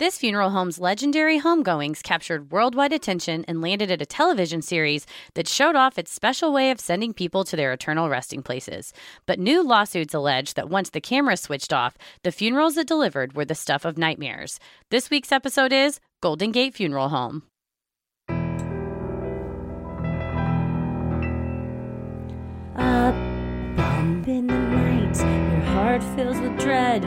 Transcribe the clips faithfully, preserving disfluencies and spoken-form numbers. This funeral home's legendary homegoings captured worldwide attention and landed at a television series that showed off its special way of sending people to their eternal resting places. But new lawsuits allege that once the camera switched off, the funerals it delivered were the stuff of nightmares. This week's episode is Golden Gate Funeral Home. A bump in the night, your heart fills with dread.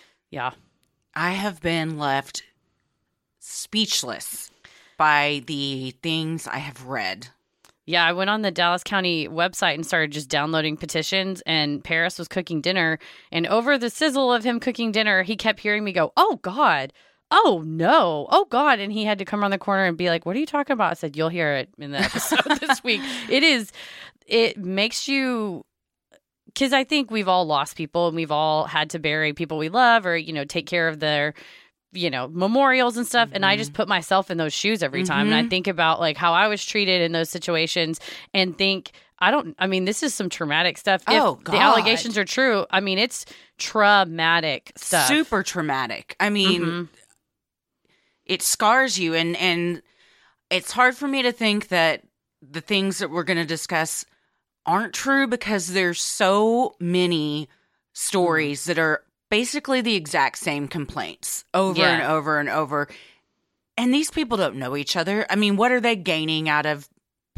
Yeah. I have been left speechless by the things I have read. Yeah, I went on the Dallas County website and started just downloading petitions, and Paris was cooking dinner, and over the sizzle of him cooking dinner, he kept hearing me go, "Oh, God. Oh, no. Oh, God." And he had to come around the corner and be like, "What are you talking about?" I said, "You'll hear it in the episode this week." It is, it makes you... Because I think we've all lost people, and we've all had to bury people we love, or, you know, take care of their, you know, memorials and stuff. Mm-hmm. And I just put myself in those shoes every time. Mm-hmm. And I think about, like, how I was treated in those situations and think, I don't, I mean, this is some traumatic stuff. Oh, if God. The allegations are true. I mean, it's traumatic stuff. Super traumatic. I mean, mm-hmm. It scars you. And, and it's hard for me to think that the things that we're going to discuss aren't true, because there's so many stories that are basically the exact same complaints over yeah. and over and over. And these people don't know each other. I mean, what are they gaining out of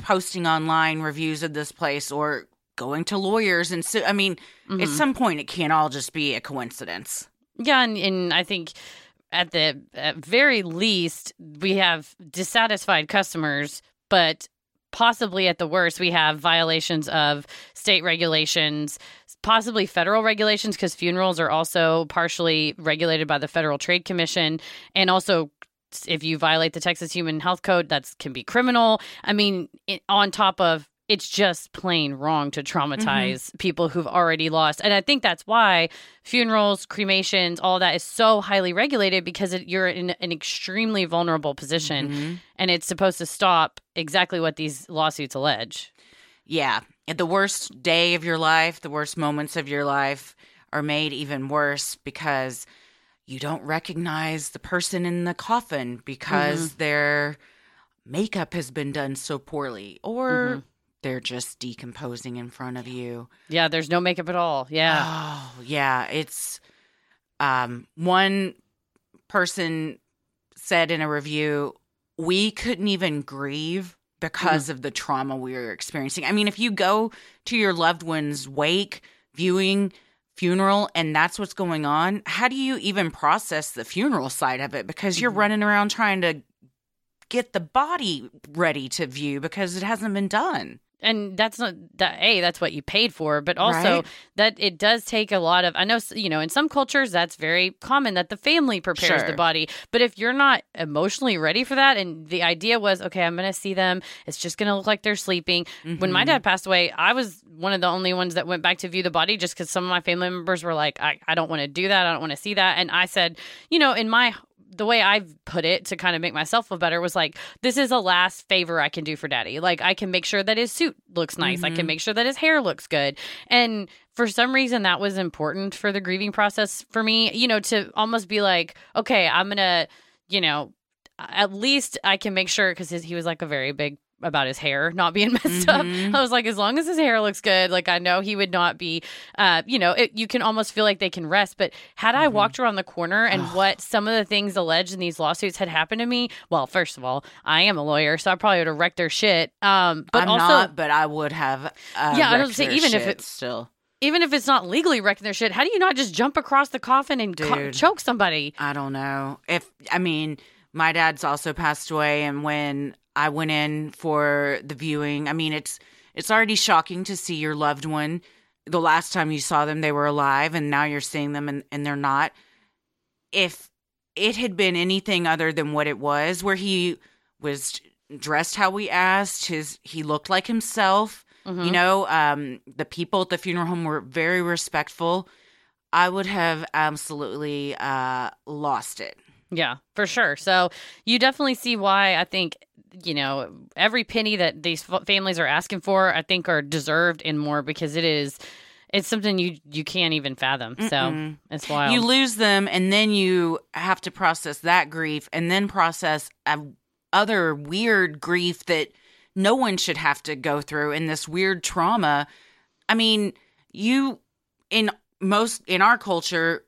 posting online reviews of this place or going to lawyers? And so, I mean, mm-hmm. at some point it can't all just be a coincidence. Yeah. And, and I think at the at very least we have dissatisfied customers, but possibly at the worst, we have violations of state regulations, possibly federal regulations, because funerals are also partially regulated by the Federal Trade Commission. And also, if you violate the Texas Human Health Code, that can be criminal. I mean, it, on top of, it's just plain wrong to traumatize mm-hmm. people who've already lost. And I think that's why funerals, cremations, all that is so highly regulated, because it, you're in an extremely vulnerable position mm-hmm. and it's supposed to stop exactly what these lawsuits allege. Yeah. At the worst day of your life, the worst moments of your life are made even worse because you don't recognize the person in the coffin because mm-hmm. their makeup has been done so poorly, or mm-hmm. they're just decomposing in front of you. Yeah, there's no makeup at all. Yeah. Oh, yeah. It's um, one person said in a review, we couldn't even grieve because mm. of the trauma we were experiencing. I mean, if you go to your loved one's wake, viewing, funeral, and that's what's going on, how do you even process the funeral side of it? Because you're mm-hmm. running around trying to get the body ready to view because it hasn't been done. And that's not that, A, that's what you paid for, but also right? that it does take a lot of, I know, you know, in some cultures that's very common that the family prepares sure. the body, but if you're not emotionally ready for that, and the idea was, okay, I'm going to see them. It's just going to look like they're sleeping. Mm-hmm. When my dad passed away, I was one of the only ones that went back to view the body just because some of my family members were like, I, I don't want to do that. I don't want to see that. And I said, you know, in my the way I put it to kind of make myself feel better was like, this is a last favor I can do for daddy. Like, I can make sure that his suit looks nice. Mm-hmm. I can make sure that his hair looks good. And for some reason that was important for the grieving process for me, you know, to almost be like, okay, I'm going to, you know, at least I can make sure, because he was like a very big about his hair not being messed mm-hmm. up. I was like, as long as his hair looks good, like I know he would not be, uh, you know, it, you can almost feel like they can rest. But had mm-hmm. I walked around the corner and what some of the things alleged in these lawsuits had happened to me, well, first of all, I am a lawyer, so I probably would have wrecked their shit. Um, but I'm also, not, but I would have. Uh, yeah, I was saying, even if it's still. Even if it's not legally wrecking their shit, how do you not just jump across the coffin and Dude, co- choke somebody? I don't know. If I mean, my dad's also passed away, and when I went in for the viewing, I mean, it's it's already shocking to see your loved one. The last time you saw them, they were alive, and now you're seeing them, and, and they're not. If it had been anything other than what it was, where he was dressed how we asked, his he looked like himself. Mm-hmm. You know, um, the people at the funeral home were very respectful. I would have absolutely uh, lost it. Yeah, for sure. So you definitely see why I think, you know, every penny that these f- families are asking for, I think are deserved and more, because it is it's something you, you can't even fathom. Mm-mm. So it's wild. You lose them and then you have to process that grief and then process uh, other weird grief that no one should have to go through in this weird trauma. I mean, you in most in our culture,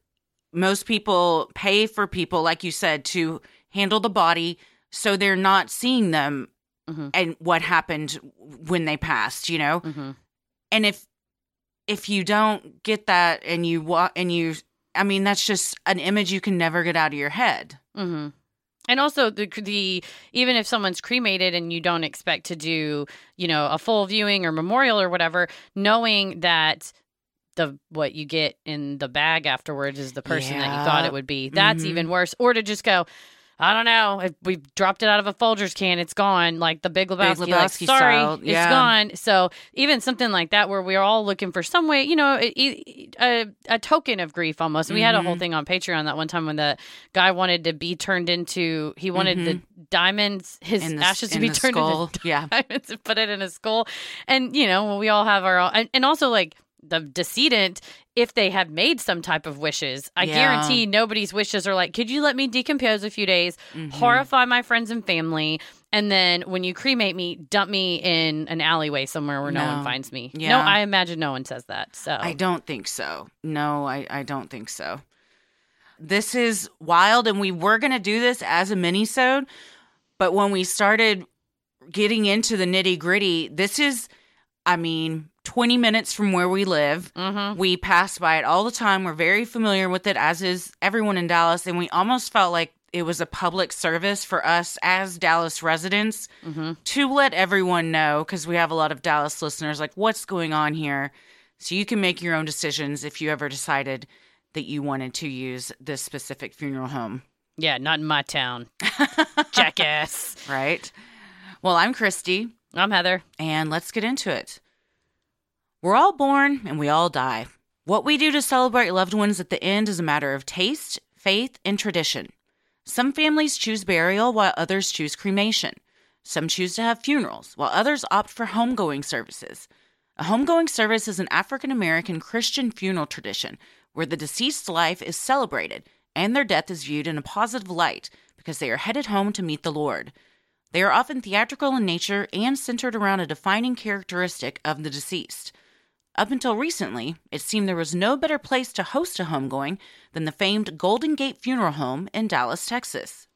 most people pay for people, like you said, to handle the body so they're not seeing them mm-hmm. and what happened when they passed, you know? Mm-hmm. And if if you don't get that and you wa- and you I mean, that's just an image you can never get out of your head. Mm-hmm. And also, the the even if someone's cremated and you don't expect to do, you know, a full viewing or memorial or whatever, knowing that the what you get in the bag afterwards is the person yeah. that you thought it would be, that's mm-hmm. even worse. Or to just go, I don't know, we dropped it out of a Folgers can, it's gone, like the Big Lebowski, Big Lebowski like, sorry, style. Yeah. It's gone. So even something like that where we're all looking for some way, you know, a, a, a token of grief almost. Mm-hmm. We had a whole thing on Patreon that one time when the guy wanted to be turned into, he wanted mm-hmm. the diamonds, his the, ashes to be turned skull. into yeah. diamonds and put it in a skull. And, you know, we all have our own, and, and also like the decedent, if they have made some type of wishes, I yeah. guarantee nobody's wishes are like, could you let me decompose a few days, mm-hmm. horrify my friends and family, and then when you cremate me, dump me in an alleyway somewhere where no, no one finds me. Yeah. No, I imagine no one says that. So I don't think so. No, I, I don't think so. This is wild, and we were going to do this as a mini-sode, but when we started getting into the nitty-gritty, this is, I mean... twenty minutes from where we live. Mm-hmm. We pass by it all the time. We're very familiar with it, as is everyone in Dallas. And we almost felt like it was a public service for us as Dallas residents mm-hmm. to let everyone know, because we have a lot of Dallas listeners, like what's going on here. So you can make your own decisions if you ever decided that you wanted to use this specific funeral home. Yeah, not in my town. Jackass. Right. Well, I'm Christy. I'm Heather. And let's get into it. We're all born and we all die. What we do to celebrate loved ones at the end is a matter of taste, faith, and tradition. Some families choose burial while others choose cremation. Some choose to have funerals while others opt for homegoing services. A homegoing service is an African-American Christian funeral tradition where the deceased's life is celebrated and their death is viewed in a positive light because they are headed home to meet the Lord. They are often theatrical in nature and centered around a defining characteristic of the deceased. Up until recently, it seemed there was no better place to host a homegoing than the famed Golden Gate Funeral Home in Dallas, Texas.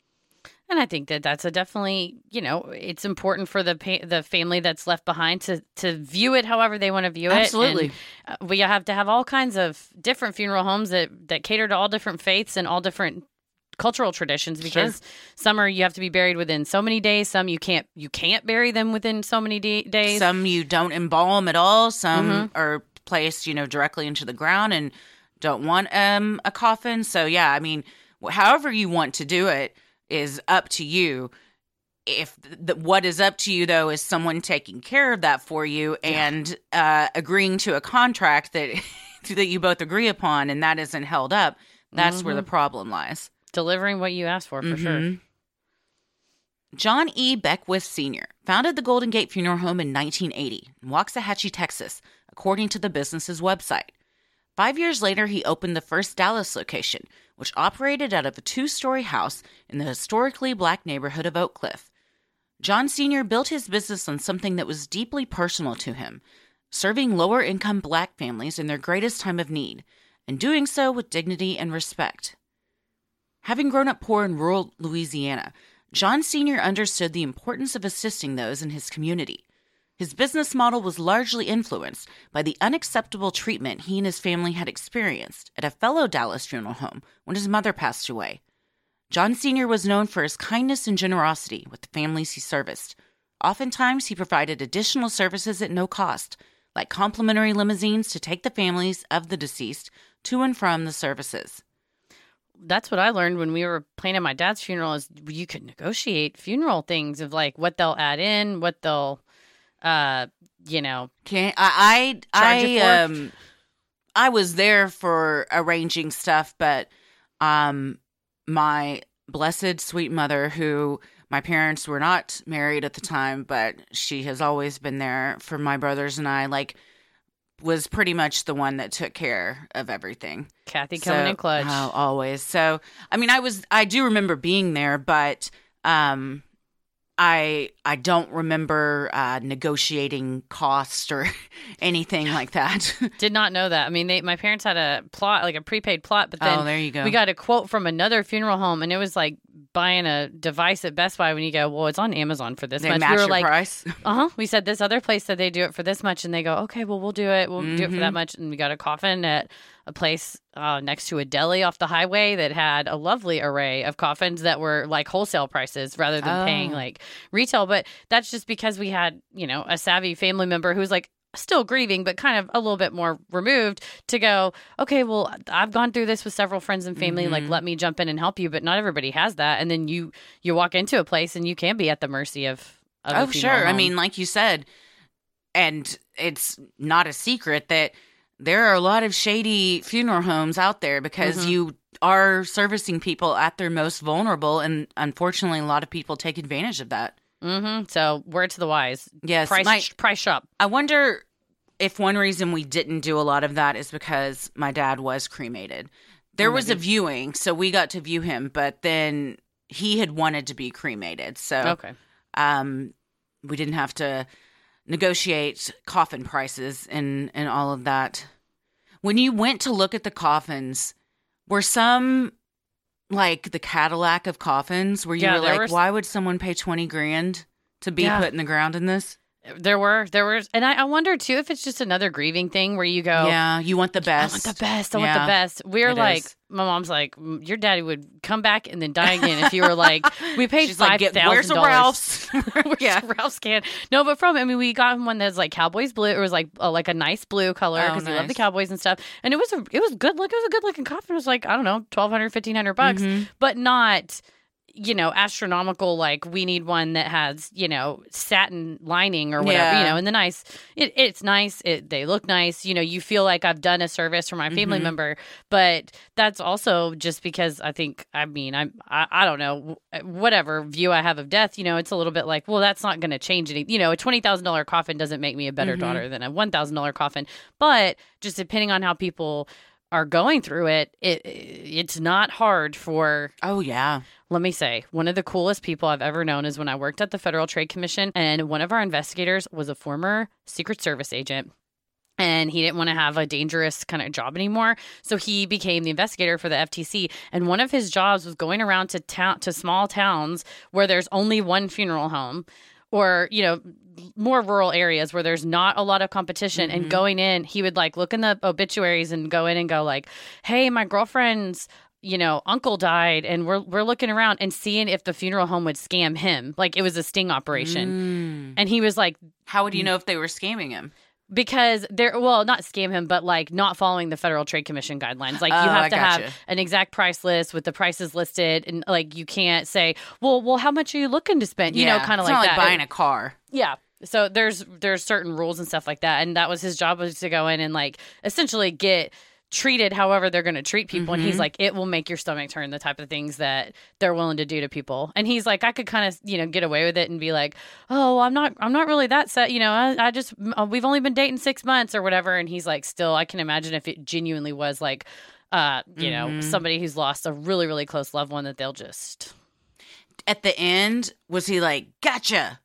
And I think that that's a definitely, you know, it's important for the pa- the family that's left behind to, to view it however they want to view it. Absolutely. And, uh, we have to have all kinds of different funeral homes that, that cater to all different faiths and all different cultural traditions, because sure. some are you have to be buried within so many days, some you can't you can't bury them within so many de- days, some you don't embalm at all, some mm-hmm. are placed, you know, directly into the ground and don't want um a coffin. So yeah, I mean, however you want to do it is up to you. If the, what is up to you though is someone taking care of that for you and yeah. uh agreeing to a contract that that you both agree upon, and that isn't held up, that's mm-hmm. where the problem lies. Delivering what you asked for, for mm-hmm. sure. John E. Beckwith Senior founded the Golden Gate Funeral Home in nineteen eighty in Waxahachie, Texas, according to the business's website. Five years later, he opened the first Dallas location, which operated out of a two-story house in the historically black neighborhood of Oak Cliff. John Senior built his business on something that was deeply personal to him, serving lower-income Black families in their greatest time of need, and doing so with dignity and respect. Having grown up poor in rural Louisiana, John Senior understood the importance of assisting those in his community. His business model was largely influenced by the unacceptable treatment he and his family had experienced at a fellow Dallas funeral home when his mother passed away. John Senior was known for his kindness and generosity with the families he serviced. Oftentimes, he provided additional services at no cost, like complimentary limousines to take the families of the deceased to and from the services. That's what I learned when we were planning my dad's funeral, is you could negotiate funeral things of like what they'll add in, what they'll, uh, you know. Can I? I, I um, I was there for arranging stuff, but um, my blessed sweet mother, who my parents were not married at the time, but she has always been there for my brothers and I, like, was pretty much the one that took care of everything. Kathy coming so, in clutch. Oh, always. So, I mean, I was, I do remember being there, but um, I, I don't remember uh, negotiating cost or anything like that. Did not know that. I mean, they, my parents had a plot, like a prepaid plot, but then oh, there you go. We got a quote from another funeral home, and it was like buying a device at Best Buy when you go, well, it's on Amazon for this they much. Match we were your like, price. Uh huh. We said this other place said they do it for this much, and they go, okay, well, we'll do it. We'll mm-hmm. do it for that much. And we got a coffin at a place uh, next to a deli off the highway that had a lovely array of coffins that were like wholesale prices rather than oh. paying like retail. But that's just because we had, you know, a savvy family member who's like, still grieving, but kind of a little bit more removed to go, okay, well, I've gone through this with several friends and family. Mm-hmm. Like, let me jump in and help you. But not everybody has that. And then you, you walk into a place and you can be at the mercy of, of oh, a funeral home. I mean, like you said, and it's not a secret that there are a lot of shady funeral homes out there because mm-hmm. you are servicing people at their most vulnerable. And unfortunately, a lot of people take advantage of that. Mm-hmm. So word to the wise. Yes. Price, my, price shop. I wonder if one reason we didn't do a lot of that is because my dad was cremated. There oh, was maybe. a viewing, so we got to view him, but then he had wanted to be cremated. So okay. um, we didn't have to negotiate coffin prices and, and all of that. When you went to look at the coffins, were some... like the Cadillac of coffins, where you yeah, were like, was... why would someone pay twenty grand to be yeah. put in the ground in this? There were, there were, and I, I wonder too if it's just another grieving thing where you go, yeah, you want the best, I want the best, I yeah, want the best. We're like, is. my mom's like, your daddy would come back and then die again if you were like, we paid She's five thousand. Like, where's a Ralph's? Where's yeah. a Ralph's can? No, but from I mean, we got him one that's like Cowboys blue. It was like a, like a nice blue color because oh, nice. he loved the Cowboys and stuff. And it was a, it was good look. It was a good looking coffin. It was like I don't know, twelve hundred, fifteen hundred bucks, mm-hmm. but not. You know, astronomical, like we need one that has, you know, satin lining or whatever, yeah. you know, and the nice, it, it's nice. It, they look nice. You know, you feel like I've done a service for my family mm-hmm. member, but that's also just because I think, I mean, I, I I don't know, whatever view I have of death, you know, it's a little bit like, well, that's not going to change anything. You know, a twenty thousand dollars coffin doesn't make me a better mm-hmm. daughter than a one thousand dollars coffin, but just depending on how people are going through it, it it's not hard for... Oh, yeah. Let me say, one of the coolest people I've ever known is when I worked at the Federal Trade Commission, and one of our investigators was a former Secret Service agent, and he didn't want to have a dangerous kind of job anymore, so he became the investigator for the F T C, and one of his jobs was going around to town, to small towns where there's only one funeral home, or, you know, more rural areas where there's not a lot of competition mm-hmm. and going in, he would like look in the obituaries and go in and go like, hey, my girlfriend's, you know, uncle died, and we're we're looking around and seeing if the funeral home would scam him. Like it was a sting operation. Mm. And he was like, how would you know if they were scamming him? Because they're, well, not scam him, but like not following the Federal Trade Commission guidelines. Like you oh, have I to gotcha. have an exact price list with the prices listed. And like you can't say, well, well, how much are you looking to spend? You yeah. know, kind of like not that. It's like buying a car. Yeah. So there's, there's certain rules and stuff like that. And that was his job, was to go in and like essentially get treated however they're going to treat people. Mm-hmm. And he's like, it will make your stomach turn, the type of things that they're willing to do to people. And he's like, I could kind of, you know, get away with it and be like, oh, I'm not, I'm not really that set. You know, I, I just, we've only been dating six months or whatever. And he's like, still, I can imagine if it genuinely was like, uh, you mm-hmm. know, somebody who's lost a really, really close loved one that they'll just. at the end, was he like, gotcha?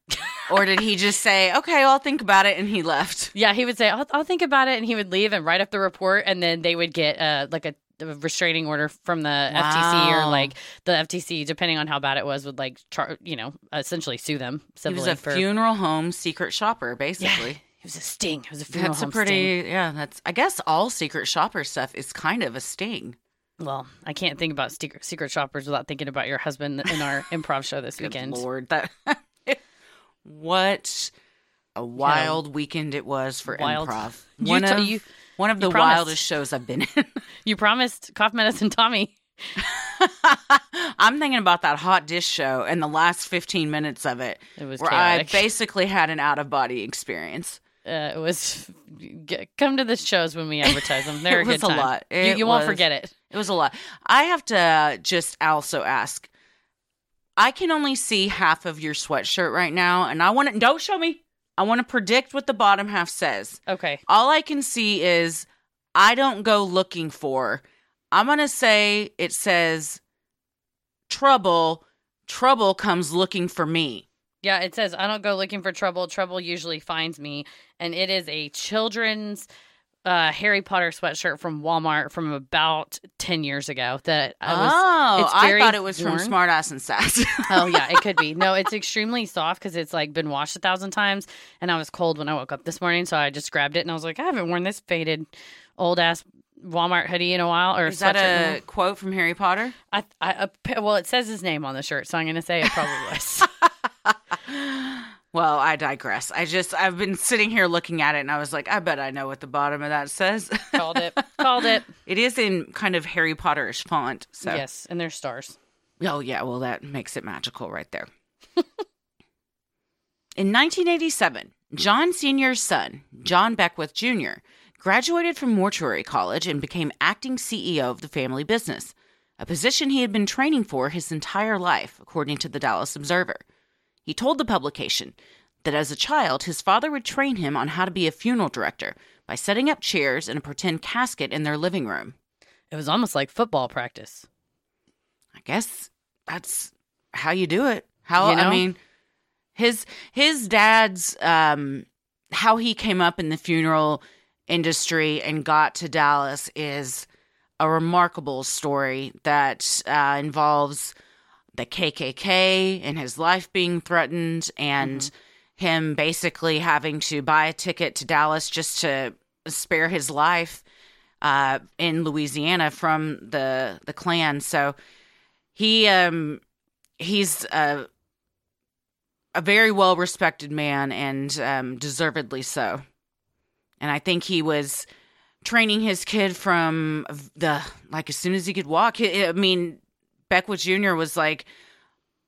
Or did he just say, okay, well, I'll think about it, and he left? Yeah, he would say, I'll, I'll think about it, and he would leave and write up the report, and then they would get uh, like a, a restraining order from the wow. F T C, or like the F T C, depending on how bad it was, would like, char- you know, essentially sue them. He was a for- funeral home secret shopper, basically. Yeah. It was a sting. It was a funeral that's home a pretty, sting. Yeah, that's, I guess all secret shopper stuff is kind of a sting. Well, I can't think about secret, secret shoppers without thinking about your husband in our improv show this Good weekend. Lord, that what a wild yeah. weekend it was for wild. Improv. One you t- of you, one of the promised. wildest shows I've been in. You promised Cough Medicine Tommy. I'm thinking about that hot dish show and the last fifteen minutes of it, it was where chaotic. I basically had an out of body experience. Uh, it was get, come to the shows when we advertise them. They're a good time. It was a lot. It you you was, won't forget it. It was a lot. I have to just also ask. I can only see half of your sweatshirt right now, and I want to don't show me. I want to predict what the bottom half says. Okay. All I can see is I don't go looking for. I'm gonna say it says trouble. Trouble comes looking for me. Yeah, it says, I don't go looking for trouble. Trouble usually finds me. And it is a children's uh, Harry Potter sweatshirt from Walmart from about ten years ago. That I was, Oh, it's very I thought it was worn. From Smartass and Sass. Oh, yeah, it could be. No, it's extremely soft because it's like been washed a thousand times. And I was cold when I woke up this morning, so I just grabbed it. And I was like, I haven't worn this faded old-ass Walmart hoodie in a while, or is that a quote from Harry Potter? I, I, I well, it says his name on the shirt, so I'm going to say it probably was. Well, I digress. I just I've been sitting here looking at it, and I was like, I bet I know what the bottom of that says. Called it. Called it. It is in kind of Harry Potter-ish font. So. Yes, and there's stars. Oh yeah, well that makes it magical right there. In nineteen eighty-seven, John Senior's son, John Beckwith Junior, graduated from mortuary college and became acting C E O of the family business, a position he had been training for his entire life, according to the Dallas Observer. He told the publication that as a child, his father would train him on how to be a funeral director by setting up chairs and a pretend casket in their living room. It was almost like football practice. I guess that's how you do it. How you know? I mean, his his dad's, um, how he came up in the funeral industry and got to Dallas is a remarkable story that uh, involves the K K K and his life being threatened and mm-hmm. him basically having to buy a ticket to Dallas just to spare his life uh, in Louisiana from the the Klan. So he um, he's a, a very well-respected man and um, deservedly so. And I think he was training his kid from the, like, as soon as he could walk. I mean, Beckwith Junior was like,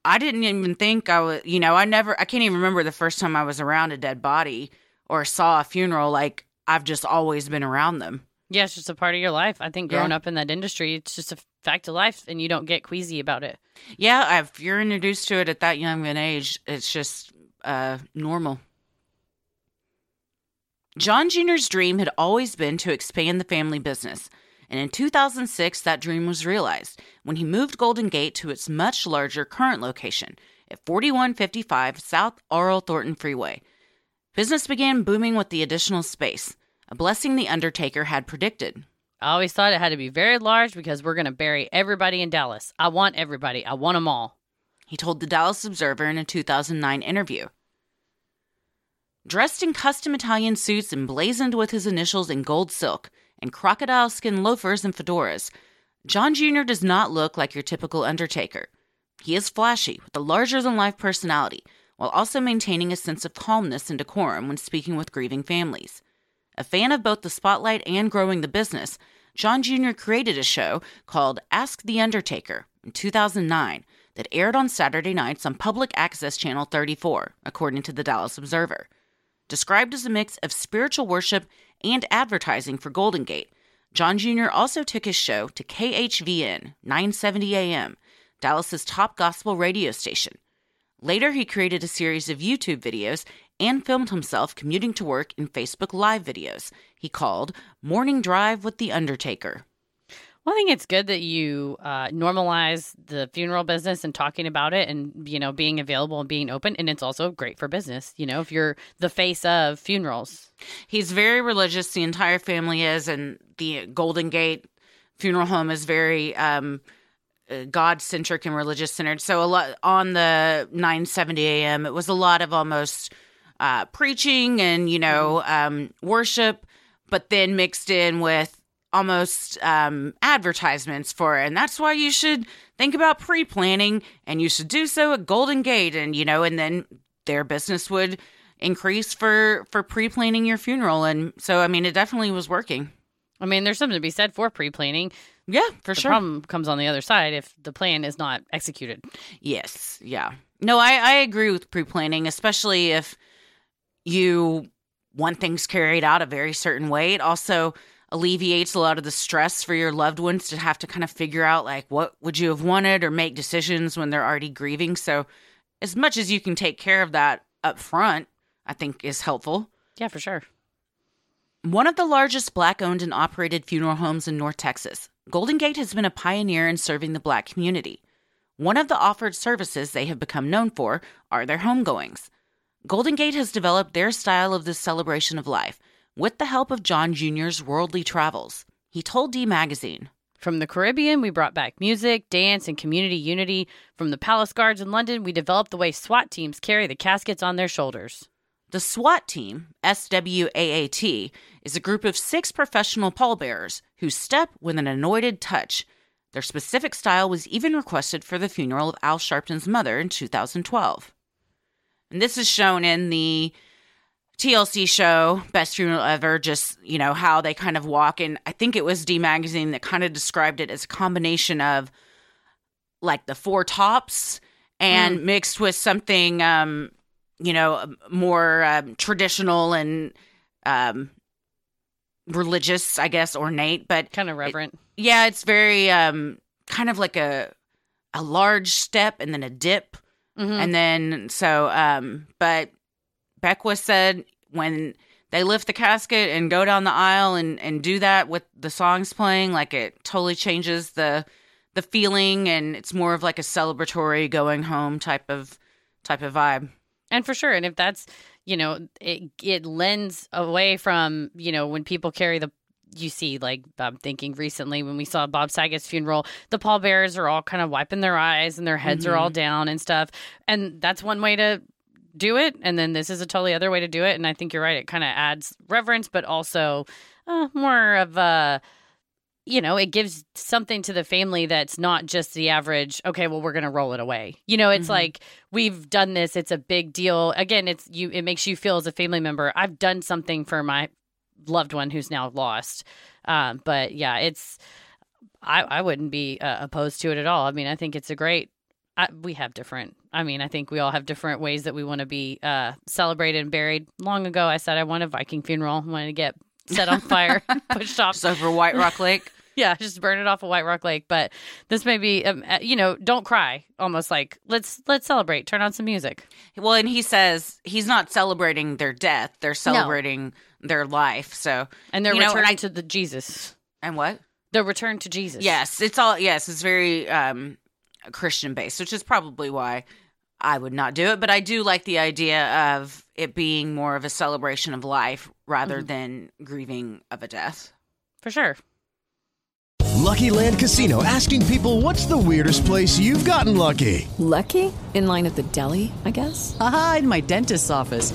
I didn't even think I was, you know, I never, I can't even remember the first time I was around a dead body or saw a funeral. Like, I've just always been around them. Yeah, it's just a part of your life. I think growing yeah. up in that industry, it's just a fact of life, and you don't get queasy about it. Yeah, if you're introduced to it at that young of an age, it's just uh, normal. John Junior's dream had always been to expand the family business, and in two thousand six, that dream was realized when he moved Golden Gate to its much larger current location at forty-one fifty-five South Arl Thornton Freeway. Business began booming with the additional space, a blessing the undertaker had predicted. I always thought it had to be very large because we're going to bury everybody in Dallas. I want everybody. I want them all. He told the Dallas Observer in a two thousand nine interview. Dressed in custom Italian suits emblazoned with his initials in gold silk and crocodile skin loafers and fedoras, John Junior does not look like your typical undertaker. He is flashy, with a larger-than-life personality, while also maintaining a sense of calmness and decorum when speaking with grieving families. A fan of both the spotlight and growing the business, John Junior created a show called Ask the Undertaker in two thousand nine that aired on Saturday nights on public access channel thirty-four, according to the Dallas Observer. Described as a mix of spiritual worship and advertising for Golden Gate, John Junior also took his show to K H V N, nine seventy A M, Dallas's top gospel radio station. Later, he created a series of YouTube videos and filmed himself commuting to work in Facebook Live videos he called Morning Drive with the Undertaker. Well, I think it's good that you uh, normalize the funeral business and talking about it and, you know, being available and being open. And it's also great for business, you know, if you're the face of funerals. He's very religious. The entire family is. And the Golden Gate Funeral Home is very um, God-centric and religious-centered. So a lot on the nine seventy a.m., it was a lot of almost uh, preaching and, you know, um, worship, but then mixed in with almost um, advertisements for it. And that's why you should think about pre-planning, and you should do so at Golden Gate. And, you know, and then their business would increase for, for pre-planning your funeral. And so, I mean, it definitely was working. I mean, there's something to be said for pre-planning. Yeah, for sure. The problem comes on the other side if the plan is not executed. Yes. Yeah. No, I, I agree with pre-planning, especially if you want things carried out a very certain way. It also alleviates a lot of the stress for your loved ones to have to kind of figure out, like, what would you have wanted, or make decisions when they're already grieving. So as much as you can take care of that up front, I think is helpful. Yeah, for sure. One of the largest Black-owned and operated funeral homes in North Texas, Golden Gate has been a pioneer in serving the Black community. One of the offered services they have become known for are their homegoings. Golden Gate has developed their style of this celebration of life, with the help of John Junior's worldly travels. He told D Magazine, "From the Caribbean, we brought back music, dance, and community unity. From the Palace Guards in London, we developed the way SWAT teams carry the caskets on their shoulders." The SWAT team, S W A A T, is a group of six professional pallbearers who step with an anointed touch. Their specific style was even requested for the funeral of Al Sharpton's mother in two thousand twelve. And this is shown in the T L C show, Best Funeral Ever, just, you know, how they kind of walk. And I think it was D Magazine that kind of described it as a combination of, like, the four tops and mm. mixed with something, um, you know, more um, traditional and um, religious, I guess, ornate. But kind of reverent. It, yeah, it's very um, kind of like a a large step and then a dip. Mm-hmm. And then so, um, but... Beckwith said when they lift the casket and go down the aisle and, and do that with the songs playing, like, it totally changes the the feeling, and it's more of like a celebratory going home type of type of vibe. And for sure. And if that's, you know, it it lends away from, you know, when people carry the, you see, like, I'm thinking recently when we saw Bob Saget's funeral, the pallbearers are all kind of wiping their eyes and their heads mm-hmm. are all down and stuff. And that's one way to do it, and then this is a totally other way to do it. And I think you're right, it kind of adds reverence, but also uh, more of a, you know, it gives something to the family that's not just the average, okay, well, we're gonna roll it away, you know. It's mm-hmm. like, we've done this, it's a big deal. Again, it's you it makes you feel as a family member, I've done something for my loved one who's now lost. Um but yeah, it's I, I wouldn't be uh, opposed to it at all. I mean, I think it's a great I, we have different, I mean, I think we all have different ways that we want to be uh, celebrated and buried. Long ago, I said I want a Viking funeral. I wanted to get set on fire, pushed off. Just over White Rock Lake? Yeah, just burn it off of White Rock Lake. But this may be, um, you know, don't cry. Almost like, let's let's celebrate. Turn on some music. Well, and he says he's not celebrating their death. They're celebrating no. their life. So And their return know, and I, to the Jesus. And what? Their return to Jesus. Yes, it's all, yes, it's very... Um, Christian based, which is probably why I would not do it. But I do like the idea of it being more of a celebration of life rather mm-hmm. than grieving of a death. For sure. Lucky Land Casino asking people, what's the weirdest place you've gotten lucky? Lucky? In line at the deli, I guess? Aha, in my dentist's office.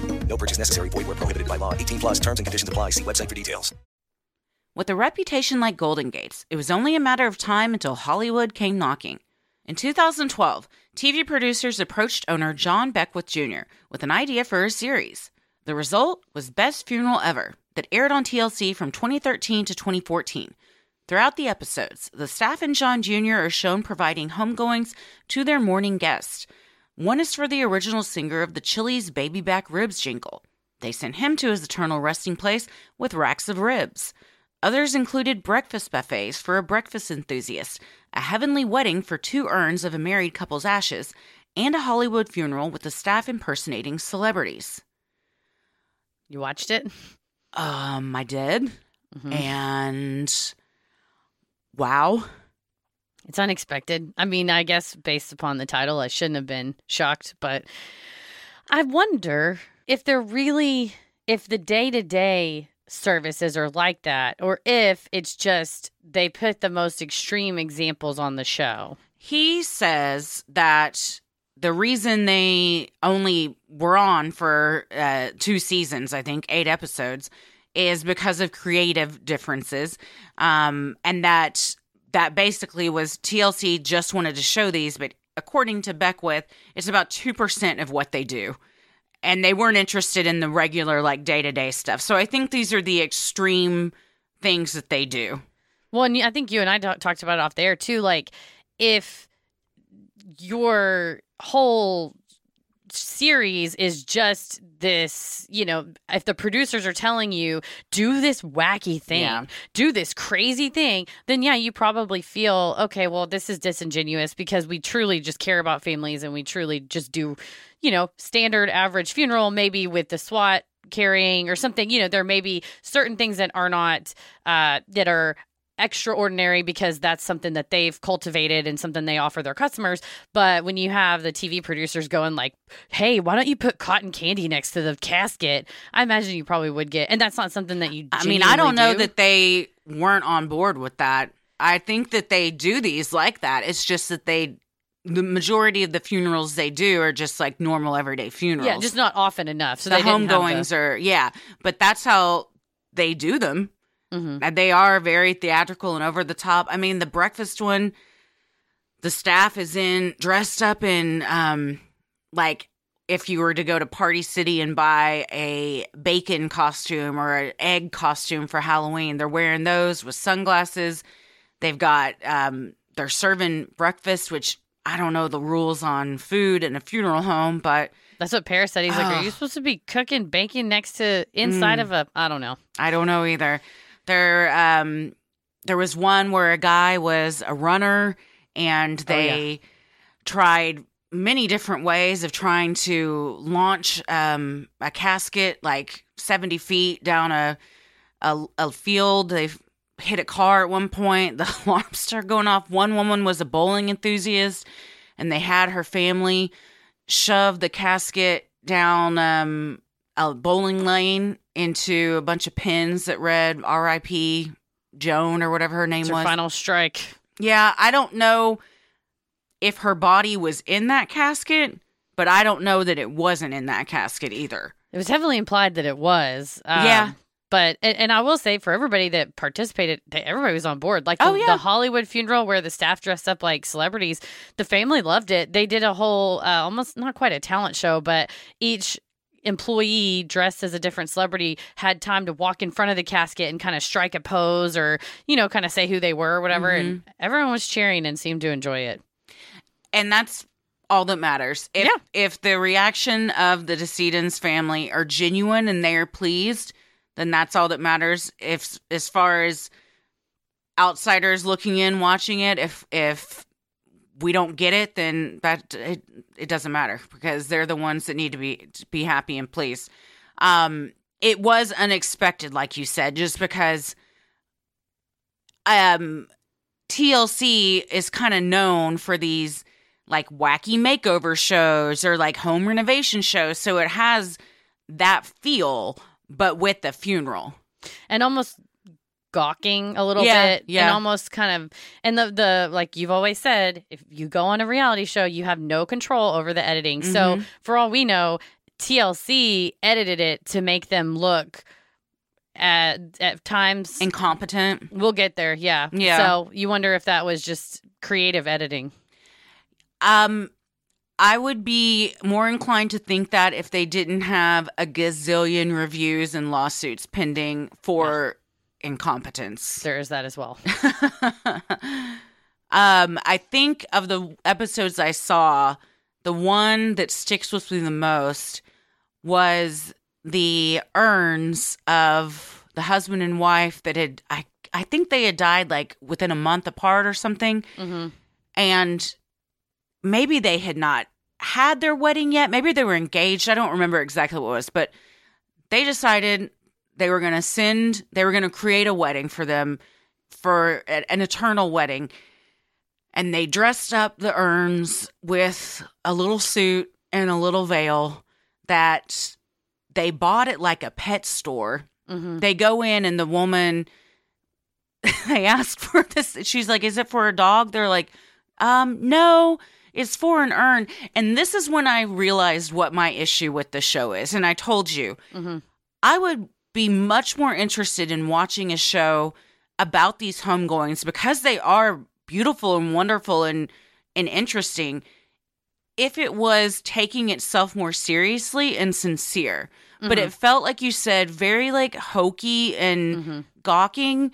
No purchase necessary. Void where prohibited by law. eighteen plus terms and conditions apply. See website for details. With a reputation like Golden Gate's, it was only a matter of time until Hollywood came knocking. In two thousand twelve, T V producers approached owner John Beckwith Junior with an idea for a series. The result was Best Funeral Ever, that aired on T L C from twenty thirteen to twenty fourteen. Throughout the episodes, the staff and John Junior are shown providing homegoings to their mourning guests. One is for the original singer of the Chili's Baby Back Ribs jingle. They sent him to his eternal resting place with racks of ribs. Others included breakfast buffets for a breakfast enthusiast, a heavenly wedding for two urns of a married couple's ashes, and a Hollywood funeral with the staff impersonating celebrities. You watched it? Um, I did. Mm-hmm. And wow. It's unexpected. I mean, I guess based upon the title, I shouldn't have been shocked, but I wonder if they're really, if the day-to-day services are like that, or if it's just they put the most extreme examples on the show. He says that the reason they only were on for uh, two seasons, I think, eight episodes, is because of creative differences, um, and that that basically was T L C just wanted to show these, but according to Beckwith, it's about two percent of what they do. And they weren't interested in the regular, like, day-to-day stuff. So I think these are the extreme things that they do. Well, and I think you and I talk- talked about it off the air, too. Like, if your whole series is just this, you know, if the producers are telling you, do this wacky thing, yeah. do this crazy thing, then, yeah, you probably feel, okay, well, this is disingenuous because we truly just care about families and we truly just do, you know, standard average funeral, maybe with the SWAT carrying or something. You know, there may be certain things that are not, uh, that are extraordinary because that's something that they've cultivated and something they offer their customers. But when you have the T V producers going like, hey, why don't you put cotton candy next to the casket? I imagine you probably would get, and that's not something that you I mean, I don't know do. that they weren't on board with that. I think that they do these like that. It's just that they, the majority of the funerals they do are just like normal everyday funerals. Yeah, just not often enough. So the homegoings the- are, yeah, but that's how they do them. Mm-hmm. They are very theatrical and over the top. I mean, the breakfast one, the staff is in dressed up in um, like if you were to go to Party City and buy a bacon costume or an egg costume for Halloween, they're wearing those with sunglasses. They've got um, they're serving breakfast, which I don't know the rules on food in a funeral home, but that's what Paris said. He's oh. like, "Are you supposed to be cooking bacon next to inside mm. of a?" I don't know. I don't know either. There, um, there was one where a guy was a runner, and they oh, yeah. tried many different ways of trying to launch um, a casket like seventy feet down a a, a field. They hit a car at one point. The alarms started going off. One woman was a bowling enthusiast, and they had her family shove the casket down um, a bowling lane into a bunch of pins that read R I P Joan or whatever her name it's her was. Final strike. Yeah, I don't know if her body was in that casket, but I don't know that it wasn't in that casket either. It was heavily implied that it was. Um, yeah. But, and, and I will say for everybody that participated, everybody was on board. Like the, oh, yeah. the Hollywood funeral where the staff dressed up like celebrities, the family loved it. They did a whole, uh, almost not quite a talent show, but each employee dressed as a different celebrity had time to walk in front of the casket and kind of strike a pose or, you know, kind of say who they were or whatever. Mm-hmm. And everyone was cheering and seemed to enjoy it. And that's all that matters. If, yeah. if the reaction of the decedent's family are genuine and they are pleased, then that's all that matters. If, as far as outsiders looking in, watching it, if, if we don't get it, then that it, it doesn't matter because they're the ones that need to be to be happy and pleased. Um, it was unexpected, like you said, just because um, T L C is kind of known for these like wacky makeover shows or like home renovation shows, so it has that feel, but with the funeral and almost gawking a little yeah, bit yeah. and almost kind of, and the, the, like you've always said, if you go on a reality show, you have no control over the editing. Mm-hmm. So for all we know, T L C edited it to make them look at, at times. Incompetent. We'll get there. Yeah. Yeah. So you wonder if that was just creative editing. Um, I would be more inclined to think that if they didn't have a gazillion reviews and lawsuits pending for yeah. incompetence. There is that as well. um, I think of the episodes I saw, the one that sticks with me the most was the urns of the husband and wife that had, I, I think they had died like within a month apart or something. Mm-hmm. And maybe they had not had their wedding yet. Maybe they were engaged. I don't remember exactly what it was, but they decided they were going to send, they were going to create a wedding for them, for an eternal wedding. And they dressed up the urns with a little suit and a little veil that they bought at like a pet store. Mm-hmm. They go in and the woman, they ask for this. She's like, is it for a dog? They're like, um, no, it's for an urn. And this is when I realized what my issue with the show is. And I told you, mm-hmm. I would be much more interested in watching a show about these homegoings because they are beautiful and wonderful and, and interesting if it was taking itself more seriously and sincere. Mm-hmm. But it felt, like you said, very like hokey and mm-hmm. gawking.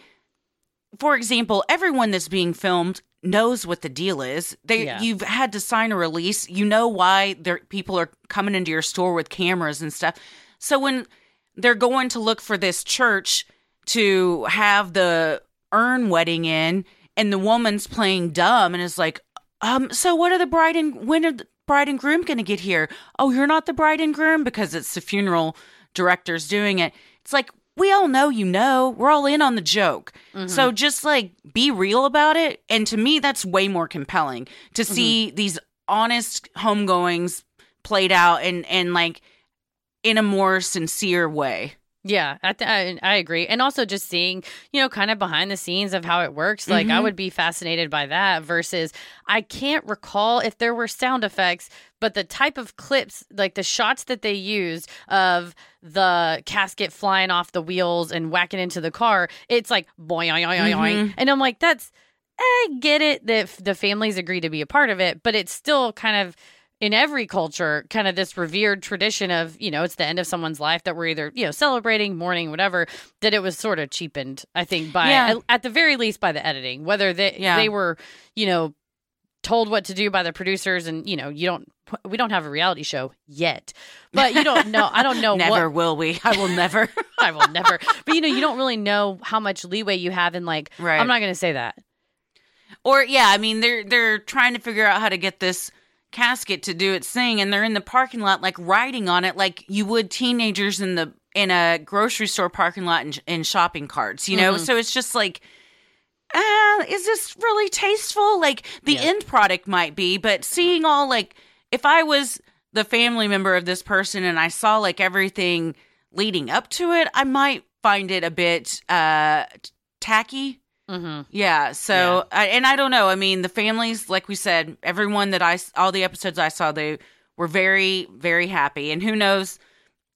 For example, everyone that's being filmed knows what the deal is. They yeah. You've had to sign a release. You know why there, people are coming into your store with cameras and stuff. So when they're going to look for this church to have the urn wedding in, and the woman's playing dumb and is like, um, so what are the bride and when are the bride and groom going to get here? Oh, you're not the bride and groom because it's the funeral directors doing it. It's like, we all know, you know, we're all in on the joke. Mm-hmm. So just like be real about it. And to me, that's way more compelling to see mm-hmm. these honest homegoings played out and, and like in a more sincere way. Yeah, I, th- I I agree. And also just seeing, you know, kind of behind the scenes of how it works. Like, mm-hmm. I would be fascinated by that versus I can't recall if there were sound effects, but the type of clips, like the shots that they used of the casket flying off the wheels and whacking into the car, it's like, boing, boing, boing, boing. And I'm like, that's, I get it that the families agree to be a part of it, but it's still kind of, in every culture, kind of this revered tradition of, you know, it's the end of someone's life that we're either, you know, celebrating, mourning, whatever, that it was sort of cheapened, I think, by, yeah. at, at the very least, by the editing. Whether they, yeah. they were, you know, told what to do by the producers and, you know, you don't, we don't have a reality show yet. But you don't know, I don't know never what. Never will we. I will never. I will never. But, you know, you don't really know how much leeway you have in like, right. I'm not going to say that. Or, yeah, I mean, they're they're trying to figure out how to get this casket to do its thing, and they're in the parking lot like riding on it like you would teenagers in the in a grocery store parking lot in, in shopping carts, you know. Mm-hmm. So it's just like uh is this really tasteful? Like the yeah. end product might be, but seeing all like if I was the family member of this person and I saw like everything leading up to it, I might find it a bit uh tacky. Mm-hmm. Yeah. So, yeah. I, and I don't know. I mean, the families, like we said, everyone that I, all the episodes I saw, they were very, very happy. And who knows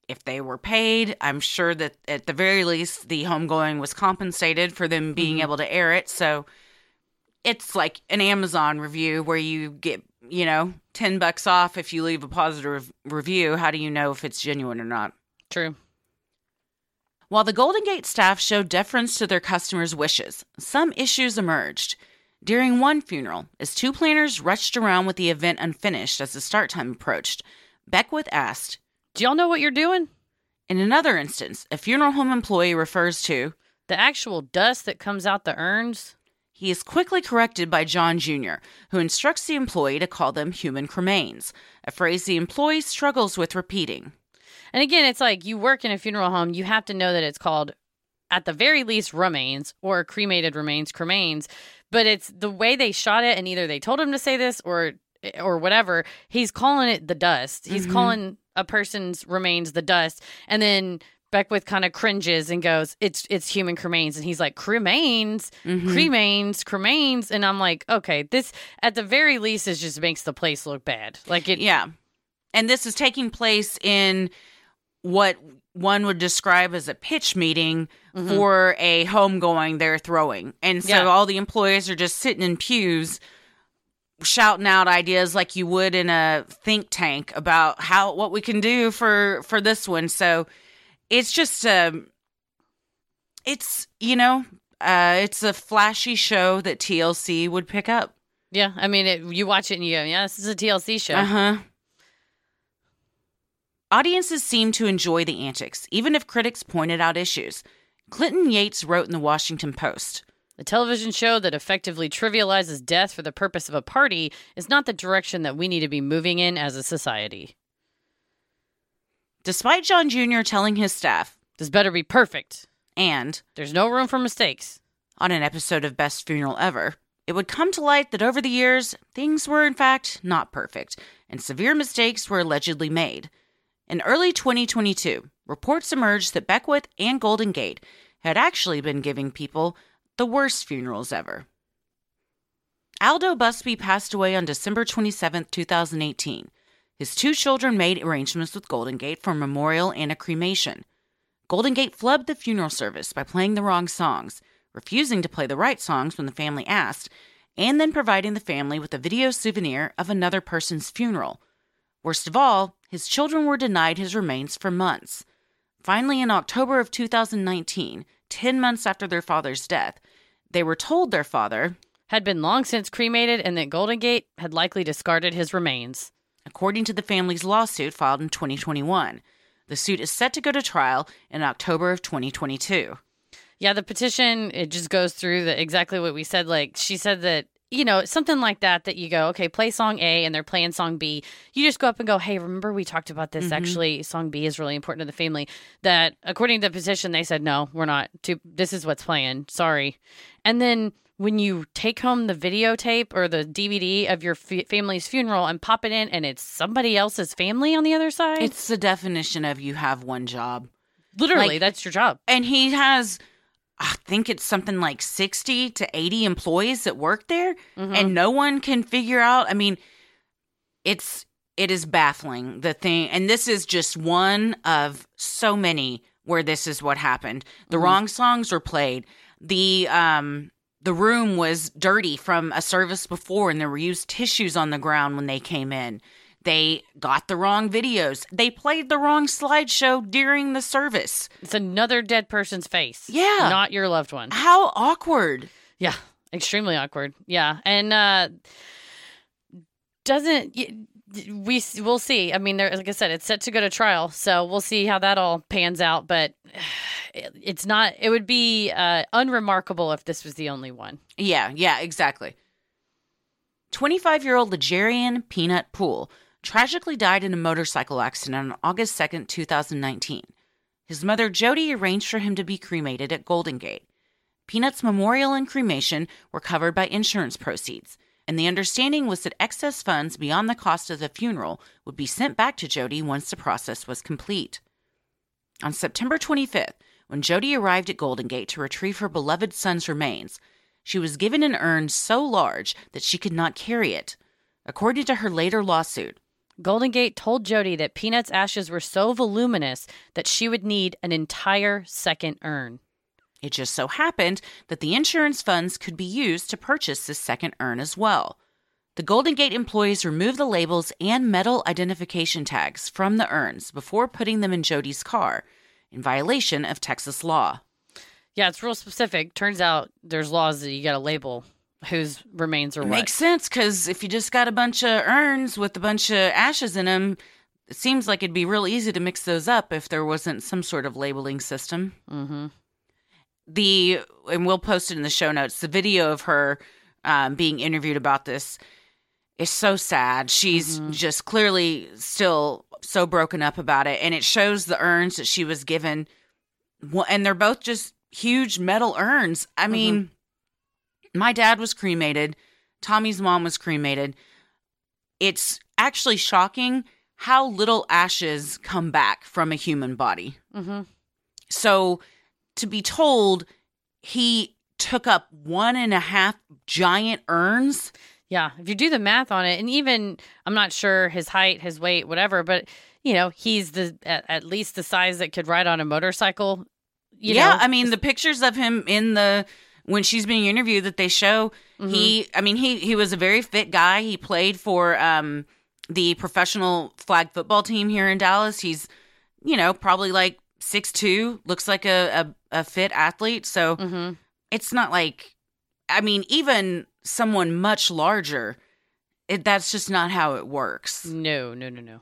if they were paid? I'm sure that at the very least, the homegoing was compensated for them being mm-hmm. able to air it. So it's like an Amazon review where you get, you know, ten bucks off if you leave a positive review. How do you know if it's genuine or not? True. While the Golden Gate staff showed deference to their customers' wishes, some issues emerged. During one funeral, as two planners rushed around with the event unfinished as the start time approached, Beckwith asked, "Do y'all know what you're doing?" In another instance, a funeral home employee refers to the actual dust that comes out the urns. He is quickly corrected by John Junior, who instructs the employee to call them human cremains, a phrase the employee struggles with repeating. And again, it's like you work in a funeral home, you have to know that it's called, at the very least, remains or cremated remains, cremains. But it's the way they shot it, and either they told him to say this or or whatever. He's calling it the dust. He's mm-hmm. calling a person's remains the dust. And then Beckwith kind of cringes and goes, it's it's human cremains. And he's like, cremains, mm-hmm. cremains, cremains. And I'm like, okay, this, at the very least, it just makes the place look bad. Like it, yeah. And this is taking place in what one would describe as a pitch meeting mm-hmm. for a homegoing they're throwing. And so yeah. all the employees are just sitting in pews shouting out ideas like you would in a think tank about how what we can do for, for this one. So it's just, um, it's, you know, uh, it's a flashy show that T L C would pick up. Yeah. I mean, it, you watch it and you go, yeah, this is a T L C show. Uh-huh. Audiences seem to enjoy the antics, even if critics pointed out issues. Clinton Yates wrote in the Washington Post, "The television show that effectively trivializes death for the purpose of a party is not the direction that we need to be moving in as a society." Despite John Junior telling his staff, "This better be perfect," and "There's no room for mistakes," on an episode of Best Funeral Ever, it would come to light that over the years, things were in fact not perfect, and severe mistakes were allegedly made. In early twenty twenty-two, reports emerged that Beckwith and Golden Gate had actually been giving people the worst funerals ever. Aldo Busby passed away on December twenty-seventh, twenty eighteen. His two children made arrangements with Golden Gate for a memorial and a cremation. Golden Gate flubbed the funeral service by playing the wrong songs, refusing to play the right songs when the family asked, and then providing the family with a video souvenir of another person's funeral. Worst of all, his children were denied his remains for months. Finally, in October of two thousand nineteen, ten months after their father's death, they were told their father had been long since cremated and that Golden Gate had likely discarded his remains. According to the family's lawsuit filed in twenty twenty-one, the suit is set to go to trial in October of twenty twenty-two. Yeah, the petition, it just goes through the, exactly what we said. Like, she said that, you know, something like that, that you go, okay, play song A and they're playing song B. You just go up and go, hey, remember we talked about this. Mm-hmm. Actually, song B is really important to the family. That according to the petition, they said, no, we're not. Too, this is what's playing. Sorry. And then when you take home the videotape or the D V D of your f- family's funeral and pop it in and it's somebody else's family on the other side. It's the definition of you have one job. Literally, like, that's your job. And he has... I think it's something like sixty to eighty employees that work there, mm-hmm. and no one can figure out. I mean, it's it is baffling, the thing. And this is just one of so many where this is what happened. The mm-hmm. wrong songs were played. The um the room was dirty from a service before, and there were used tissues on the ground when they came in. They got the wrong videos. They played the wrong slideshow during the service. It's another dead person's face. Yeah. Not your loved one. How awkward. Yeah. Extremely awkward. Yeah. And uh, doesn't... We, we'll see. I mean, there, like I said, it's set to go to trial, so we'll see how that all pans out. But it, it's not... It would be uh, unremarkable if this was the only one. Yeah. Yeah, exactly. twenty-five-year-old Ligerian Peanut Poole tragically died in a motorcycle accident on August second, twenty nineteen. His mother, Jody, arranged for him to be cremated at Golden Gate. Peanut's memorial and cremation were covered by insurance proceeds, and the understanding was that excess funds beyond the cost of the funeral would be sent back to Jody once the process was complete. On September twenty-fifth, when Jody arrived at Golden Gate to retrieve her beloved son's remains, she was given an urn so large that she could not carry it. According to her later lawsuit, Golden Gate told Jody that Peanut's ashes were so voluminous that she would need an entire second urn. It just so happened that the insurance funds could be used to purchase this second urn as well. The Golden Gate employees removed the labels and metal identification tags from the urns before putting them in Jody's car, in violation of Texas law. Yeah, it's real specific. Turns out there's laws that you got to label whose remains are what. Makes sense, because if you just got a bunch of urns with a bunch of ashes in them, it seems like it'd be real easy to mix those up if there wasn't some sort of labeling system. Mm-hmm. The, and we'll post it in the show notes, the video of her um, being interviewed about this is so sad. She's mm-hmm. just clearly still so broken up about it, and it shows the urns that she was given, and they're both just huge metal urns. I mean, mm-hmm. my dad was cremated. Tommy's mom was cremated. It's actually shocking how little ashes come back from a human body. Mm-hmm. So to be told he took up one and a half giant urns. Yeah. If you do the math on it, and even, I'm not sure his height, his weight, whatever, but you know, he's the at, at least the size that could ride on a motorcycle. You yeah, know? I mean, the pictures of him in the when she's being interviewed that they show, mm-hmm. he, I mean, he he was a very fit guy. He played for um, the professional flag football team here in Dallas. He's, you know, probably like six two, looks like a, a, a fit athlete. So mm-hmm. it's not like, I mean, even someone much larger, it, that's just not how it works. No, no, no, no.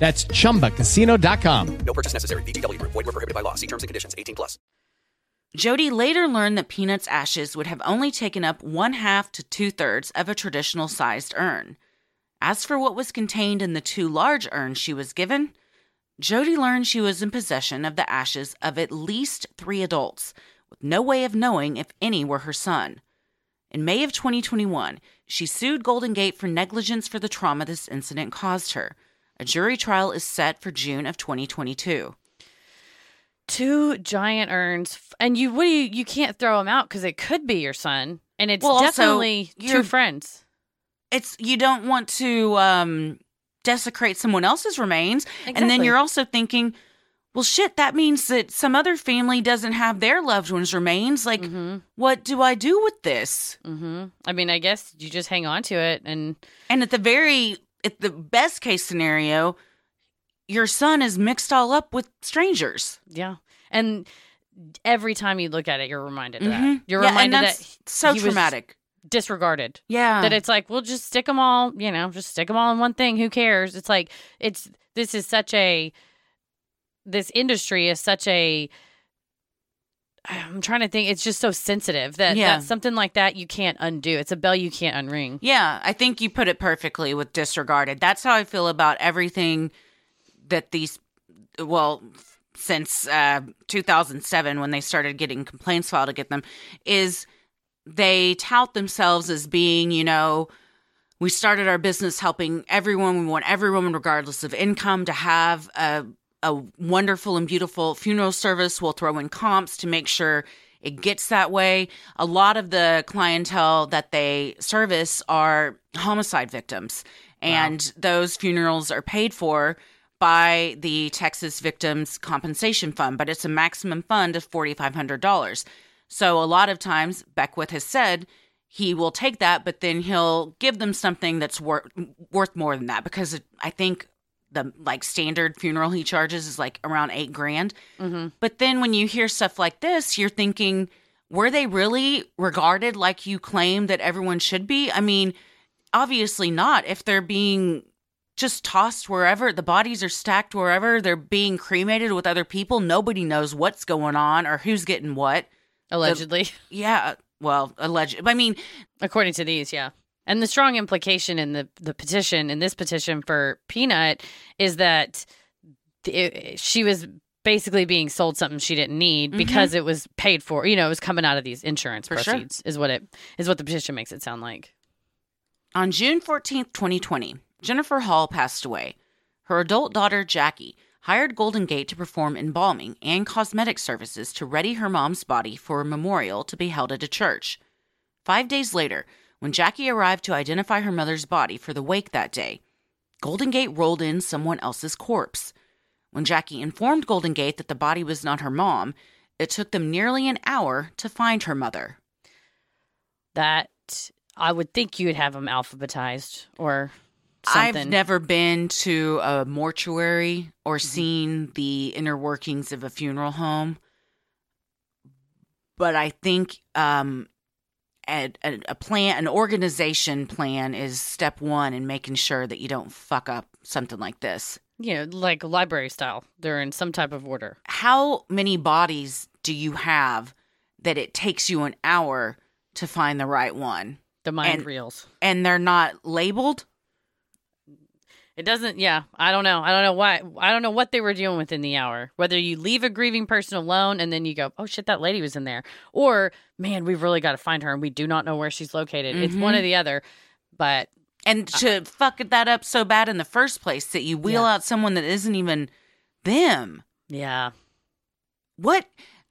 That's Chumba Casino dot com. No purchase necessary. V G W Group. Void where prohibited by law. See terms and conditions. eighteen plus. Jody later learned that Peanut's ashes would have only taken up one half to two thirds of a traditional sized urn. As for what was contained in the two large urns she was given, Jody learned she was in possession of the ashes of at least three adults, with no way of knowing if any were her son. In May of twenty twenty-one, she sued Golden Gate for negligence for the trauma this incident caused her. A jury trial is set for June of twenty twenty-two. Two giant urns. And you what do you, you can't throw them out because it could be your son. And it's well, definitely also, two friends. It's you don't want to um, desecrate someone else's remains. Exactly. And then you're also thinking, well, shit, that means that some other family doesn't have their loved one's remains. Like, mm-hmm. what do I do with this? Mm-hmm. I mean, I guess you just hang on to it. And, and at the very... At the best case scenario, your son is mixed all up with strangers. Yeah. And every time you look at it, you're reminded of mm-hmm. that. You're yeah, reminded and that's that so he traumatic. Was disregarded. Yeah. That it's like, we'll just stick them all, you know, just stick them all in one thing. Who cares? It's like, it's, this is such a, this industry is such a, I'm trying to think. It's just so sensitive that, yeah. that something like that you can't undo. It's a bell you can't unring. Yeah, I think you put it perfectly with disregarded. That's how I feel about everything that these, well, since uh, two thousand seven when they started getting complaints filed against them, is they tout themselves as being, you know, we started our business helping everyone. We want everyone, regardless of income, to have a a wonderful and beautiful funeral service. We'll throw in comps to make sure it gets that way. A lot of the clientele that they service are homicide victims. Wow. And those funerals are paid for by the Texas Victims Compensation Fund, but it's a maximum fund of four thousand five hundred dollars. So a lot of times Beckwith has said he will take that, but then he'll give them something that's wor- worth more than that because it, I think... the like standard funeral he charges is like around eight grand. Mm-hmm. But then when you hear stuff like this, you're thinking, were they really regarded like you claim that everyone should be? I mean, obviously not. If they're being just tossed wherever, the bodies are stacked wherever, they're being cremated with other people. Nobody knows what's going on or who's getting what. Allegedly. The, yeah. Well, alleged. I mean. According to these, yeah. And the strong implication in the, the petition, in this petition for Peanut, is that it, she was basically being sold something she didn't need mm-hmm. because it was paid for. You know, it was coming out of these insurance for proceeds sure. is what it is what the petition makes it sound like. On June fourteenth, twenty twenty, Jennifer Hall passed away. Her adult daughter, Jackie, hired Golden Gate to perform embalming and cosmetic services to ready her mom's body for a memorial to be held at a church. Five days later, when Jackie arrived to identify her mother's body for the wake that day, Golden Gate rolled in someone else's corpse. When Jackie informed Golden Gate that the body was not her mom, it took them nearly an hour to find her mother. That, I would think you would have them alphabetized or something. I've never been to a mortuary or mm-hmm. seen the inner workings of a funeral home. But I think um, a, a plan, an organization plan is step one in making sure that you don't fuck up something like this. Yeah, like library style. They're in some type of order. How many bodies do you have that it takes you an hour to find the right one? The mind and, reels. And they're not labeled? It doesn't, yeah. I don't know. I don't know why. I don't know what they were dealing with in the hour. Whether you leave a grieving person alone and then you go, oh shit, that lady was in there. Or, man, we've really got to find her and we do not know where she's located. Mm-hmm. It's one or the other. But... And to uh, fuck that up so bad in the first place that you wheel yeah. out someone that isn't even them. Yeah. What?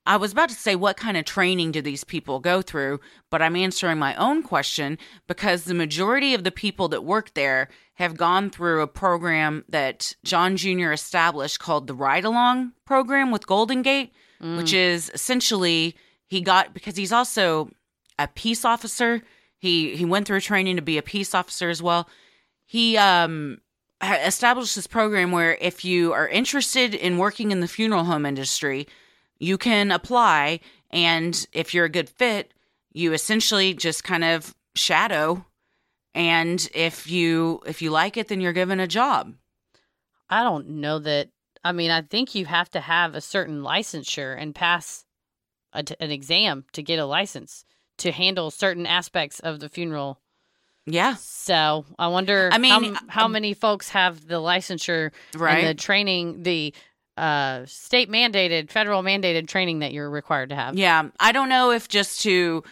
I was about to say, what kind of training do these people go through? But I'm answering my own question because the majority of the people that work there have gone through a program that John Junior established called the Ride Along program with Golden Gate, mm. which is essentially he got, because he's also a peace officer. He he went through training to be a peace officer as well. He um, established this program where if you are interested in working in the funeral home industry, you can apply. And if you're a good fit, you essentially just kind of shadow. And if you if you like it, then you're given a job. I don't know that. I mean, I think you have to have a certain licensure and pass a, an exam to get a license to handle certain aspects of the funeral. Yeah. So I wonder I mean, how, how um, many folks have the licensure right? and the training, the uh, state mandated, federal mandated training that you're required to have. Yeah. I don't know if just to,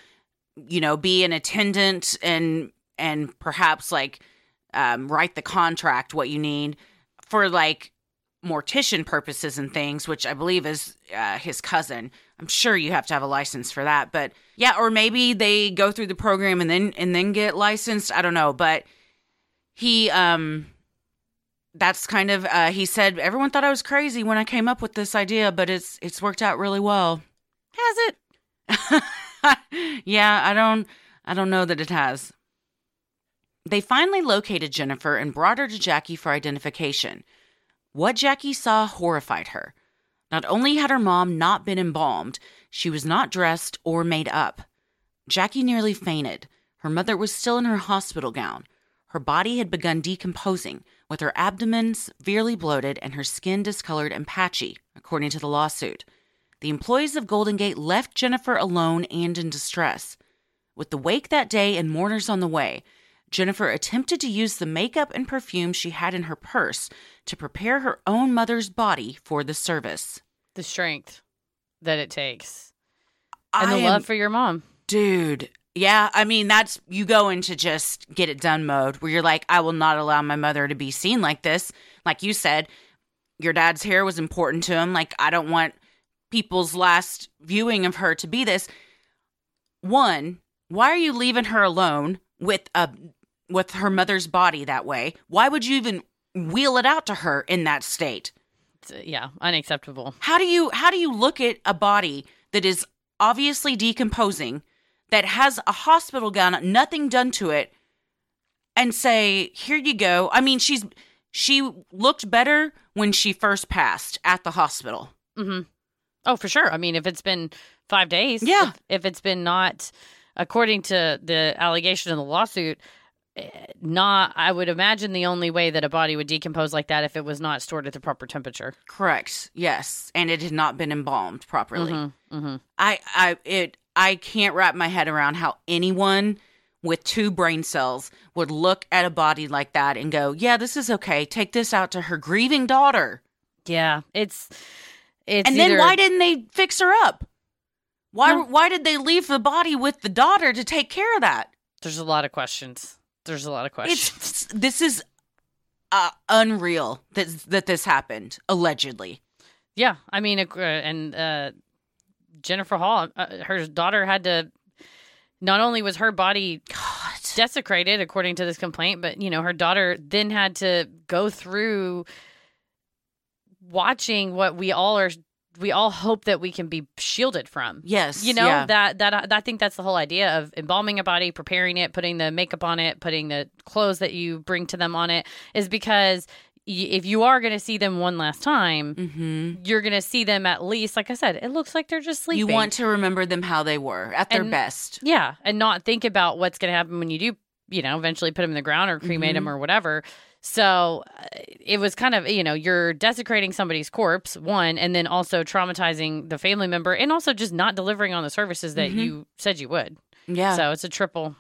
you know, be an attendant and, and perhaps like um, write the contract, what you need for like mortician purposes and things, which I believe is uh, his cousin. I'm sure you have to have a license for that, but yeah, or maybe they go through the program and then and then get licensed. I don't know, but he, um, that's kind of uh, he said everyone thought I was crazy when I came up with this idea, but it's it's worked out really well. Has it? Yeah, I don't I don't know that it has. They finally located Jennifer and brought her to Jackie for identification. What Jackie saw horrified her. Not only had her mom not been embalmed, she was not dressed or made up. Jackie nearly fainted. Her mother was still in her hospital gown. Her body had begun decomposing, with her abdomen severely bloated and her skin discolored and patchy, according to the lawsuit. The employees of Golden Gate left Jennifer alone and in distress. With the wake that day and mourners on the way, Jennifer attempted to use the makeup and perfume she had in her purse to prepare her own mother's body for the service. The strength that it takes. And I the love am, for your mom. Dude. Yeah. I mean, that's, you go into just get it done mode where you're like, I will not allow my mother to be seen like this. Like you said, your dad's hair was important to him. Like, I don't want people's last viewing of her to be this. One, why are you leaving her alone with a, with her mother's body that way? Why would you even wheel it out to her in that state? Yeah, unacceptable. How do you how do you look at a body that is obviously decomposing, that has a hospital gown, nothing done to it, and say, "Here you go." I mean, she's she looked better when she first passed at the hospital. Mm-hmm. Oh, for sure. I mean, if it's been five days, yeah. If, if it's been not, according to the allegation in the lawsuit. Not, I would imagine the only way that a body would decompose like that if it was not stored at the proper temperature. Correct. Yes, and it had not been embalmed properly. Mm-hmm. Mm-hmm. I, I, it, I can't wrap my head around how anyone with two brain cells would look at a body like that and go, "Yeah, this is okay. Take this out to her grieving daughter." Yeah, it's, it's. And either- then why didn't they fix her up? Why, no. why did they leave the body with the daughter to take care of that? There's a lot of questions. There's a lot of questions. It's, this is uh, unreal that that this happened, allegedly. Yeah. I mean, uh, and uh, Jennifer Hall, uh, her daughter had to, not only was her body God. desecrated, according to this complaint, but, you know, her daughter then had to go through watching what we all are, we all hope that we can be shielded from. Yes. You know, yeah. that, that, I think that's the whole idea of embalming a body, preparing it, putting the makeup on it, putting the clothes that you bring to them on it, is because if you are going to see them one last time, mm-hmm. you're going to see them at least, like I said, it looks like they're just sleeping. You want to remember them how they were, at their and, best. Yeah, and not think about what's going to happen when you do, you know, eventually put them in the ground or cremate mm-hmm. them or whatever. So it was kind of, you know, you're desecrating somebody's corpse, one, and then also traumatizing the family member and also just not delivering on the services that mm-hmm. you said you would. Yeah. So it's a triple.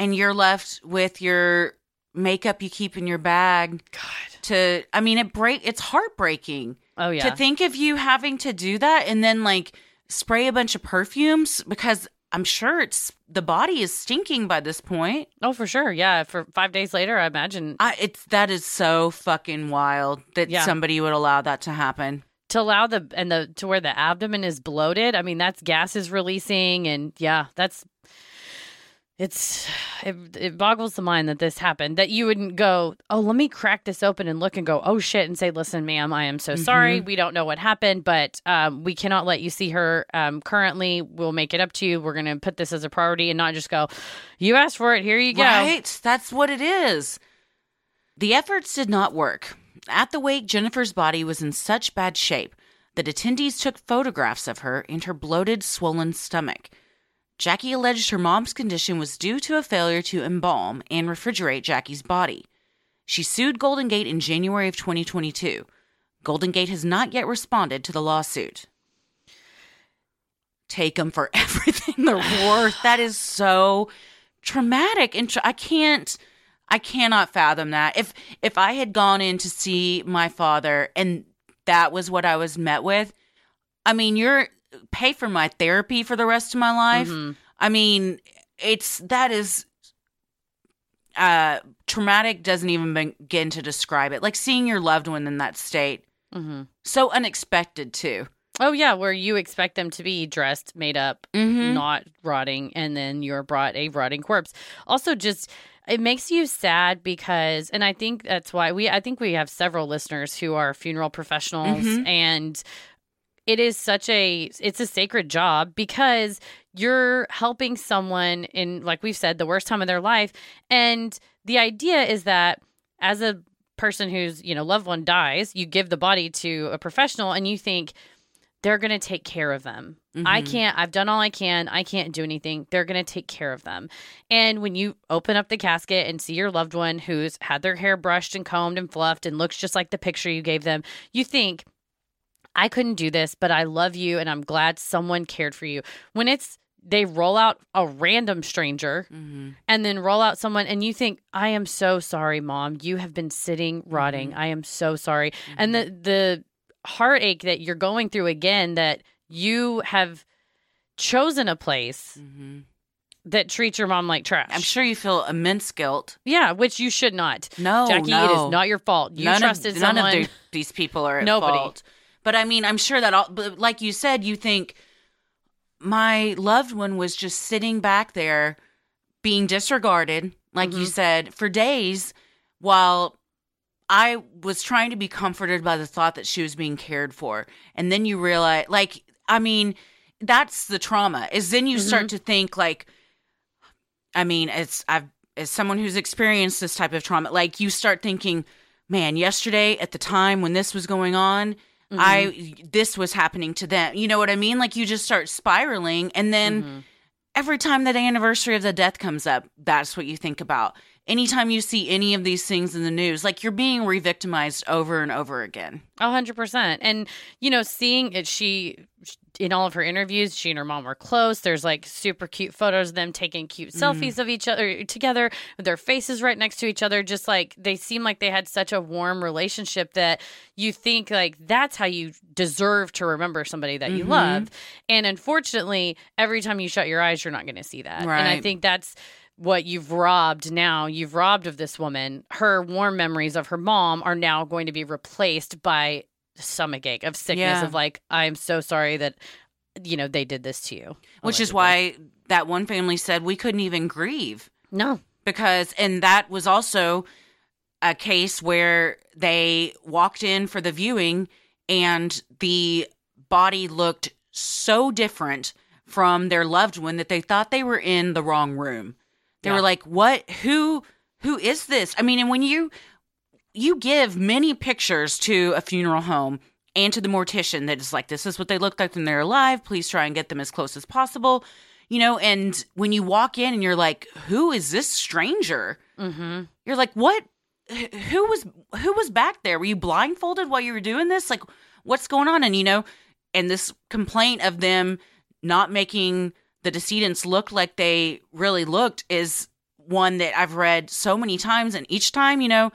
And you're left with your makeup you keep in your bag. God. To, I mean, it break. It's heartbreaking. Oh, yeah. To think of you having to do that and then, like, spray a bunch of perfumes because I'm sure it's the body is stinking by this point. Oh, for sure. Yeah. For five days later, I imagine. I, it's that is so fucking wild that yeah. somebody would allow that to happen. To allow the and the to where the abdomen is bloated. I mean, that's gas is releasing, and yeah, that's. It's it, it boggles the mind that this happened, that you wouldn't go, oh, let me crack this open and look and go, oh, shit, and say, listen, ma'am, I am so mm-hmm. sorry. We don't know what happened, but um, we cannot let you see her um, currently. We'll make it up to you. We're going to put this as a priority and not just go, you asked for it. Here you go. Right. That's what it is. The efforts did not work. At the wake, Jennifer's body was in such bad shape that attendees took photographs of her and her bloated, swollen stomach. Jackie alleged her mom's condition was due to a failure to embalm and refrigerate Jackie's body. She sued Golden Gate in January of twenty twenty-two. Golden Gate has not yet responded to the lawsuit. Take them for everything they're worth. That is so traumatic, and tra- I can't, I cannot fathom that. If if I had gone in to see my father and that was what I was met with, I mean, you're. Pay for my therapy for the rest of my life. Mm-hmm. I mean, it's that is uh, traumatic. Doesn't even begin to describe it. Like seeing your loved one in that state, mm-hmm. so unexpected too. Oh yeah, where you expect them to be dressed, made up, mm-hmm. not rotting, and then you're brought a rotting corpse. Also, just it makes you sad because, and I think that's why we. I think we have several listeners who are funeral professionals mm-hmm. and. It is such a, it's a sacred job because you're helping someone in, like we've said, the worst time of their life. And the idea is that as a person whose, you know, loved one dies, you give the body to a professional and you think they're going to take care of them. Mm-hmm. I can't, I've done all I can. I can't do anything. They're going to take care of them. And when you open up the casket and see your loved one who's had their hair brushed and combed and fluffed and looks just like the picture you gave them, you think, I couldn't do this, but I love you and I'm glad someone cared for you. When it's, they roll out a random stranger mm-hmm. and then roll out someone and you think, I am so sorry, Mom. You have been sitting rotting. Mm-hmm. I am so sorry. Mm-hmm. And the, the heartache that you're going through again, that you have chosen a place mm-hmm. that treats your mom like trash. I'm sure you feel immense guilt. Yeah, which you should not. No, Jackie, no. It is not your fault. You none trusted of, someone. None of the, these people are at nobody. Fault. But I mean, I'm sure that, all, but like you said, you think my loved one was just sitting back there being disregarded, like mm-hmm. you said, for days while I was trying to be comforted by the thought that she was being cared for. And then you realize, like, I mean, that's the trauma is then you mm-hmm. start to think like, I mean, it's I've as someone who's experienced this type of trauma, like you start thinking, man, yesterday at the time when this was going on, Mm-hmm. I this was happening to them. You know what I mean? Like you just start spiraling and then mm-hmm. every time that anniversary of the death comes up, that's what you think about. Anytime you see any of these things in the news, like you're being re-victimized over and over again. A hundred percent. And, you know, seeing it, she in all of her interviews, she and her mom were close. There's like super cute photos of them taking cute selfies mm. of each other together with their faces right next to each other. Just like they seem like they had such a warm relationship that you think like that's how you deserve to remember somebody that mm-hmm. you love. And unfortunately, every time you shut your eyes, you're not going to see that. Right. And I think that's what you've robbed now, you've robbed of this woman. Her warm memories of her mom are now going to be replaced by stomach ache of sickness yeah. of like, I'm so sorry that, you know, they did this to you. Which allegedly. Is why that one family said we couldn't even grieve. No. Because, and that was also a case where they walked in for the viewing and the body looked so different from their loved one that they thought they were in the wrong room. They yeah. were like, what, who, who is this? I mean, and when you, you give many pictures to a funeral home and to the mortician that is like, this is what they looked like when they're alive. Please try and get them as close as possible. You know, and when you walk in and you're like, who is this stranger? Mm-hmm. You're like, what? Who was who was back there? Were you blindfolded while you were doing this? Like, what's going on? And, you know, and this complaint of them not making the decedents look like they really looked is one that I've read so many times. And each time, you know,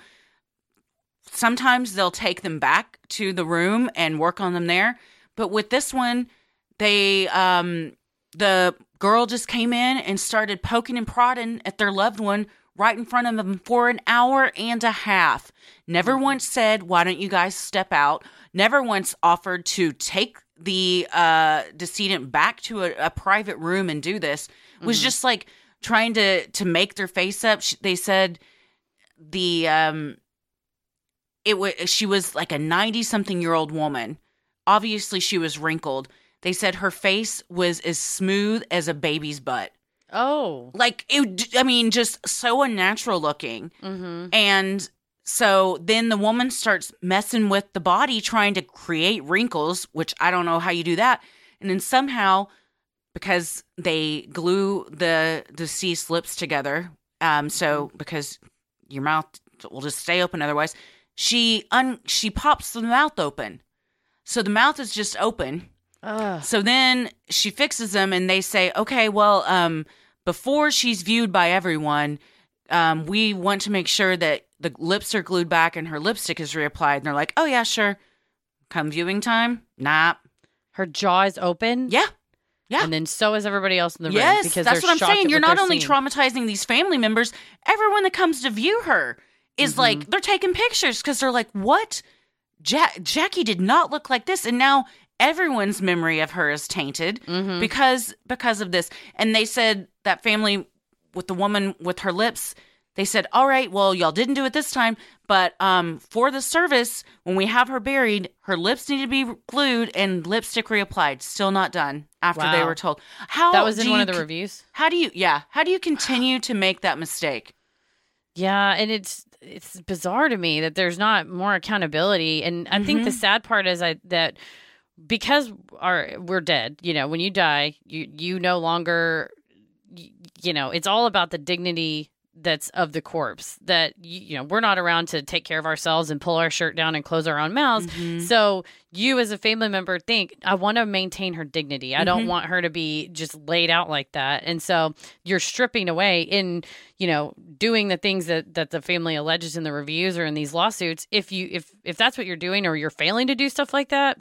sometimes they'll take them back to the room and work on them there. But with this one, they um, the girl just came in and started poking and prodding at their loved one right in front of them for an hour and a half. Never once said, why don't you guys step out? Never once offered to take the uh, decedent back to a, a private room and do this. It was mm-hmm. just like trying to, to make their face up. She, they said the um, it was she was like a ninety-something-year-old woman. Obviously, she was wrinkled. They said her face was as smooth as a baby's butt. Oh. Like, it, I mean, just so unnatural looking. Mm-hmm. And so then the woman starts messing with the body, trying to create wrinkles, which I don't know how you do that. And then somehow, because they glue the deceased lips together, um, so because your mouth will just stay open otherwise, she un- she pops the mouth open. So the mouth is just open. Ugh. So then she fixes them and they say, okay, well, um, before she's viewed by everyone, um, we want to make sure that the lips are glued back and her lipstick is reapplied. And they're like, oh, yeah, sure. Come viewing time. Nah. Her jaw is open? Yeah. Yeah. And then so is everybody else in the yes, room. Yes, that's what I'm saying. You're not only seeing. Traumatizing these family members, everyone that comes to view her is mm-hmm. like, they're taking pictures because they're like, what? Ja- Jackie did not look like this. And now everyone's memory of her is tainted mm-hmm. because because of this. And they said that family with the woman with her lips, they said, all right, well, y'all didn't do it this time. But um, for the service, when we have her buried, her lips need to be glued and lipstick reapplied. Still not done after wow. they were told. How That was in one of the reviews. How do you, yeah. How do you continue to make that mistake? Yeah. And it's, it's bizarre to me that there's not more accountability. And I mm-hmm. think the sad part is I, that, because our we're dead, you know, when you die, you, you no longer, you, you know, it's all about the dignity that's of the corpse that, you, you know, we're not around to take care of ourselves and pull our shirt down and close our own mouths. Mm-hmm. So you as a family member think, I want to maintain her dignity. I mm-hmm. don't want her to be just laid out like that. And so you're stripping away in, you know, doing the things that, that the family alleges in the reviews or in these lawsuits. If you, if, if that's what you're doing or you're failing to do stuff like that,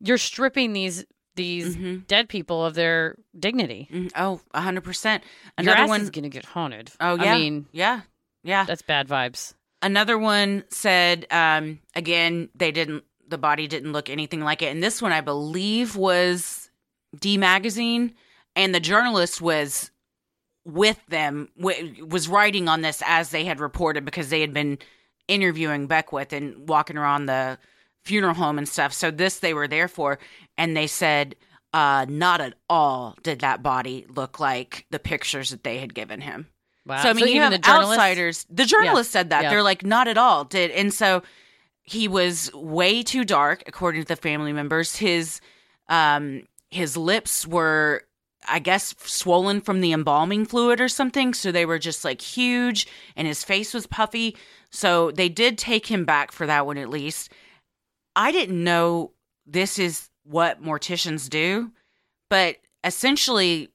you're stripping these these mm-hmm. dead people of their dignity. Mm-hmm. Oh, one hundred percent. Another Your ass one is going to get haunted. Oh, yeah. I mean, yeah. Yeah. That's bad vibes. Another one said, um, again, they didn't, the body didn't look anything like it. And this one, I believe, was D Magazine. And the journalist was with them, w- was writing on this as they had reported because they had been interviewing Beckwith and walking around the funeral home and stuff. So this they were there for, and they said uh not at all did that body look like the pictures that they had given him. Wow. So I mean, so you have the outsiders. The journalist yeah. said that yeah. they're like, not at all did. And so he was way too dark, according to the family members. His um his lips were, I guess, swollen from the embalming fluid or something. So they were just like huge, and his face was puffy. So they did take him back for that one at least. I didn't know this is what morticians do, but essentially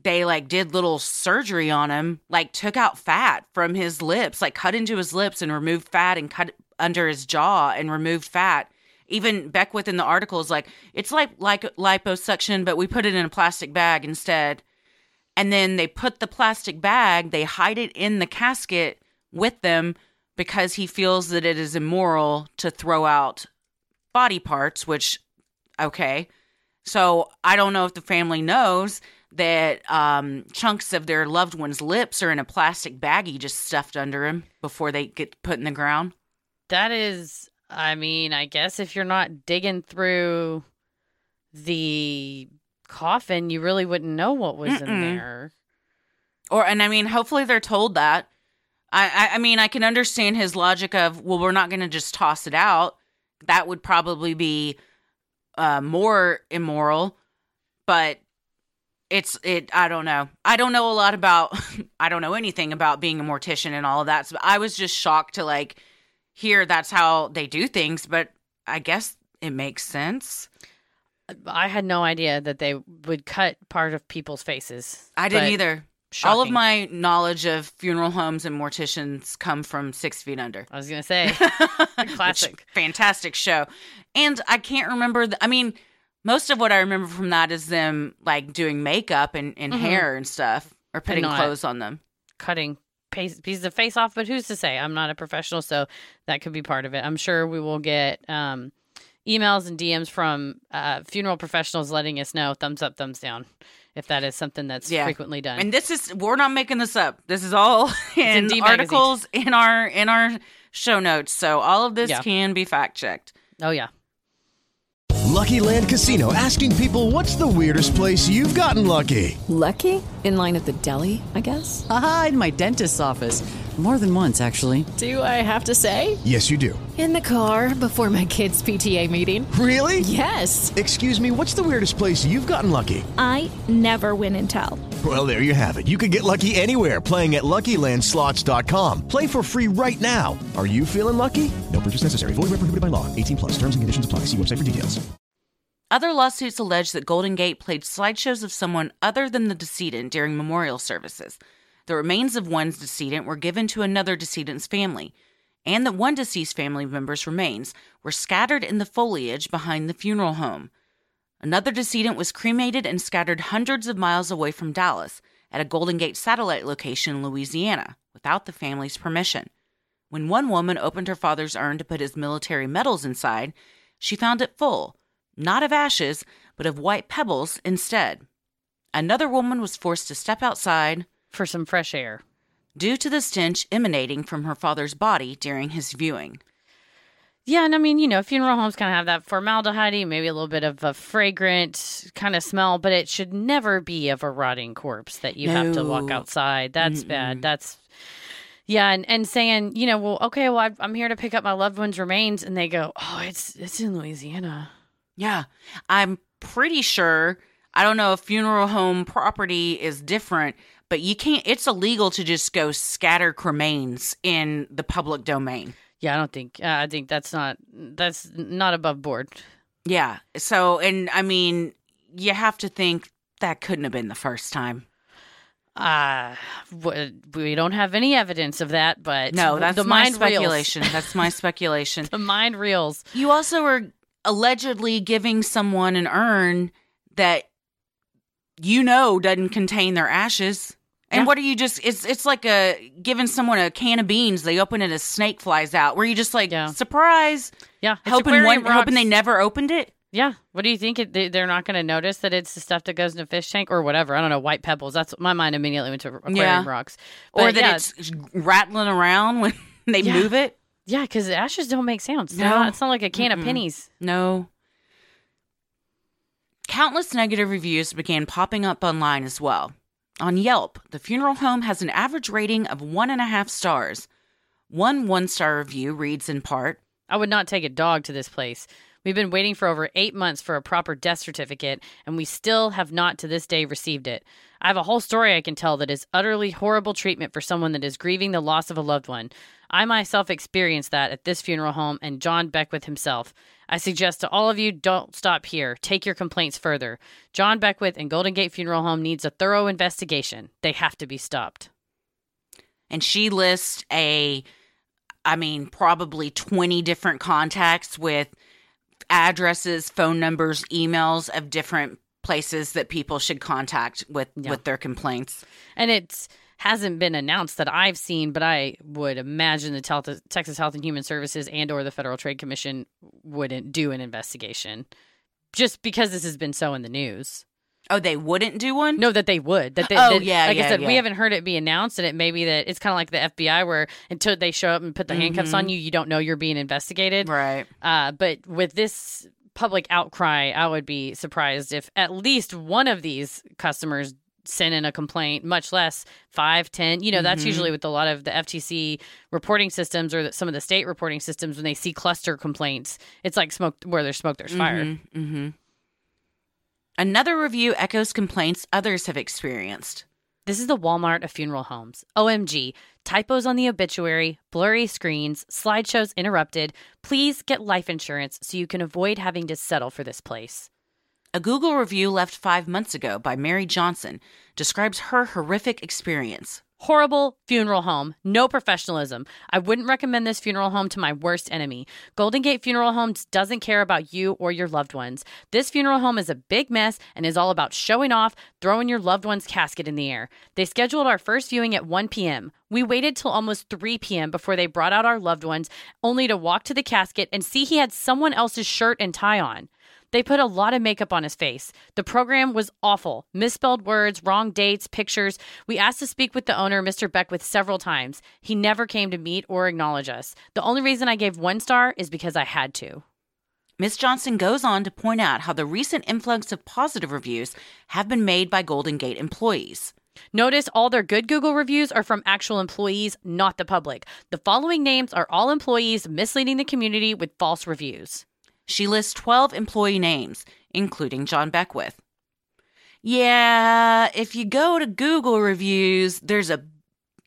they like did little surgery on him, like took out fat from his lips, like cut into his lips and removed fat, and cut under his jaw and removed fat. Even Beckwith in the article is like, it's like, like liposuction, but we put it in a plastic bag instead. And then they put the plastic bag, they hide it in the casket with them because he feels that it is immoral to throw out body parts, which, okay. So I don't know if the family knows that um, chunks of their loved one's lips are in a plastic baggie just stuffed under him before they get put in the ground. That is, I mean, I guess if you're not digging through the coffin, you really wouldn't know what was Mm-mm. in there. Or, and I mean, hopefully they're told that. I, I mean, I can understand his logic of, well, we're not going to just toss it out. That would probably be uh, more immoral, but it's, it, I don't know. I don't know a lot about, I don't know anything about being a mortician and all of that. So I was just shocked to like hear that's how they do things, but I guess it makes sense. I had no idea that they would cut part of people's faces. I didn't either. Shocking. All of my knowledge of funeral homes and morticians come from Six Feet Under. I was going to say. Classic. Which, fantastic show. And I can't remember. The, I mean, most of what I remember from that is them like doing makeup and, and mm-hmm. hair and stuff, or putting clothes on them. Cutting piece, pieces of face off. But who's to say? I'm not a professional, so that could be part of it. I'm sure we will get um, emails and D Ms from uh, funeral professionals letting us know, thumbs up, thumbs down, if that is something that's yeah. frequently done. And this is, we're not making this up. This is all in, in articles in our in our show notes. So all of this yeah. can be fact-checked. Oh, yeah. Lucky Land Casino, asking people, what's the weirdest place you've gotten lucky? Lucky? In line at the deli, I guess? Aha, in my dentist's office. More than once, actually. Do I have to say? Yes, you do. In the car before my kids' P T A meeting. Really? Yes. Excuse me, what's the weirdest place you've gotten lucky? I never win and tell. Well, there you have it. You can get lucky anywhere, playing at Lucky Land Slots dot com. Play for free right now. Are you feeling lucky? No purchase necessary. Void where prohibited by law. eighteen plus. Terms and conditions apply. See website for details. Other lawsuits allege that Golden Gate played slideshows of someone other than the decedent during memorial services. The remains of one's decedent were given to another decedent's family, and that one deceased family member's remains were scattered in the foliage behind the funeral home. Another decedent was cremated and scattered hundreds of miles away from Dallas at a Golden Gate satellite location in Louisiana without the family's permission. When one woman opened her father's urn to put his military medals inside, she found it full, not of ashes, but of white pebbles instead. Another woman was forced to step outside for some fresh air due to the stench emanating from her father's body during his viewing. Yeah, and I mean, you know, funeral homes kind of have that formaldehyde, maybe a little bit of a fragrant kind of smell, but it should never be of a rotting corpse that you no. have to walk outside. That's Mm-mm. bad. That's, yeah, and, and saying, you know, well, okay, well, I'm here to pick up my loved one's remains, and they go, oh, it's it's in Louisiana. Yeah, I'm pretty sure, I don't know if funeral home property is different, but you can't, it's illegal to just go scatter cremains in the public domain. Yeah, I don't think, uh, I think that's not, that's not above board. Yeah. So, and I mean, you have to think that couldn't have been the first time. Uh, we don't have any evidence of that, but no, that's the my mind speculation. Reels. That's my speculation. The mind reels. You also were allegedly giving someone an urn that you know doesn't contain their ashes. And yeah. what are you just, it's it's like a giving someone a can of beans, they open it, a snake flies out. Were you just like, yeah. surprise? Yeah. Hoping, one, hoping they never opened it? Yeah. What do you think? It, they, they're not going to notice that it's the stuff that goes in a fish tank or whatever. I don't know, white pebbles. That's my mind immediately went to aquarium yeah. rocks. But or that yeah. it's rattling around when they yeah. move it. Yeah, because ashes don't make sounds. No. Not, it's not like a can Mm-mm. of pennies. No. Countless negative reviews began popping up online as well. On Yelp, the funeral home has an average rating of one and a half stars. One one-star review reads in part, I would not take a dog to this place. We've been waiting for over eight months for a proper death certificate, and we still have not to this day received it. I have a whole story I can tell that is utterly horrible treatment for someone that is grieving the loss of a loved one. I myself experienced that at this funeral home and John Beckwith himself. I suggest to all of you, don't stop here. Take your complaints further. John Beckwith and Golden Gate Funeral Home needs a thorough investigation. They have to be stopped. And she lists a, I mean, probably twenty different contacts with addresses, phone numbers, emails of different places that people should contact with, yeah. with their complaints. And it hasn't been announced that I've seen, but I would imagine the Tel- Texas Health and Human Services and or the Federal Trade Commission wouldn't do an investigation just because this has been so in the news. Oh, they wouldn't do one? No, that they would. That they, oh, that, yeah, Like yeah, I said, yeah. we haven't heard it be announced, and it may be that it's kind of like the F B I where until they show up and put the mm-hmm. handcuffs on you, you don't know you're being investigated. Right. Uh, but with this public outcry, I would be surprised if at least one of these customers send in a complaint, much less five, ten. You know, that's mm-hmm. usually with a lot of the F T C reporting systems or the, some of the state reporting systems. When they see cluster complaints, it's like smoke where there's smoke, there's mm-hmm. fire. Mm-hmm. Another review echoes complaints others have experienced. This is the Walmart of funeral homes. O M G. Typos on the obituary, blurry screens, slideshows interrupted. Please get life insurance so you can avoid having to settle for this place. A Google review left five months ago by Mary Johnson describes her horrific experience. Horrible funeral home. No professionalism. I wouldn't recommend this funeral home to my worst enemy. Golden Gate Funeral Home doesn't care about you or your loved ones. This funeral home is a big mess and is all about showing off, throwing your loved one's casket in the air. They scheduled our first viewing at one p.m. We waited till almost three p.m. before they brought out our loved ones, only to walk to the casket and see he had someone else's shirt and tie on. They put a lot of makeup on his face. The program was awful. Misspelled words, wrong dates, pictures. We asked to speak with the owner, Mister Beckwith, several times. He never came to meet or acknowledge us. The only reason I gave one star is because I had to. Miz Johnson goes on to point out how the recent influx of positive reviews have been made by Golden Gate employees. Notice all their good Google reviews are from actual employees, not the public. The following names are all employees misleading the community with false reviews. She lists twelve employee names, including John Beckwith. Yeah, if you go to Google reviews, there's a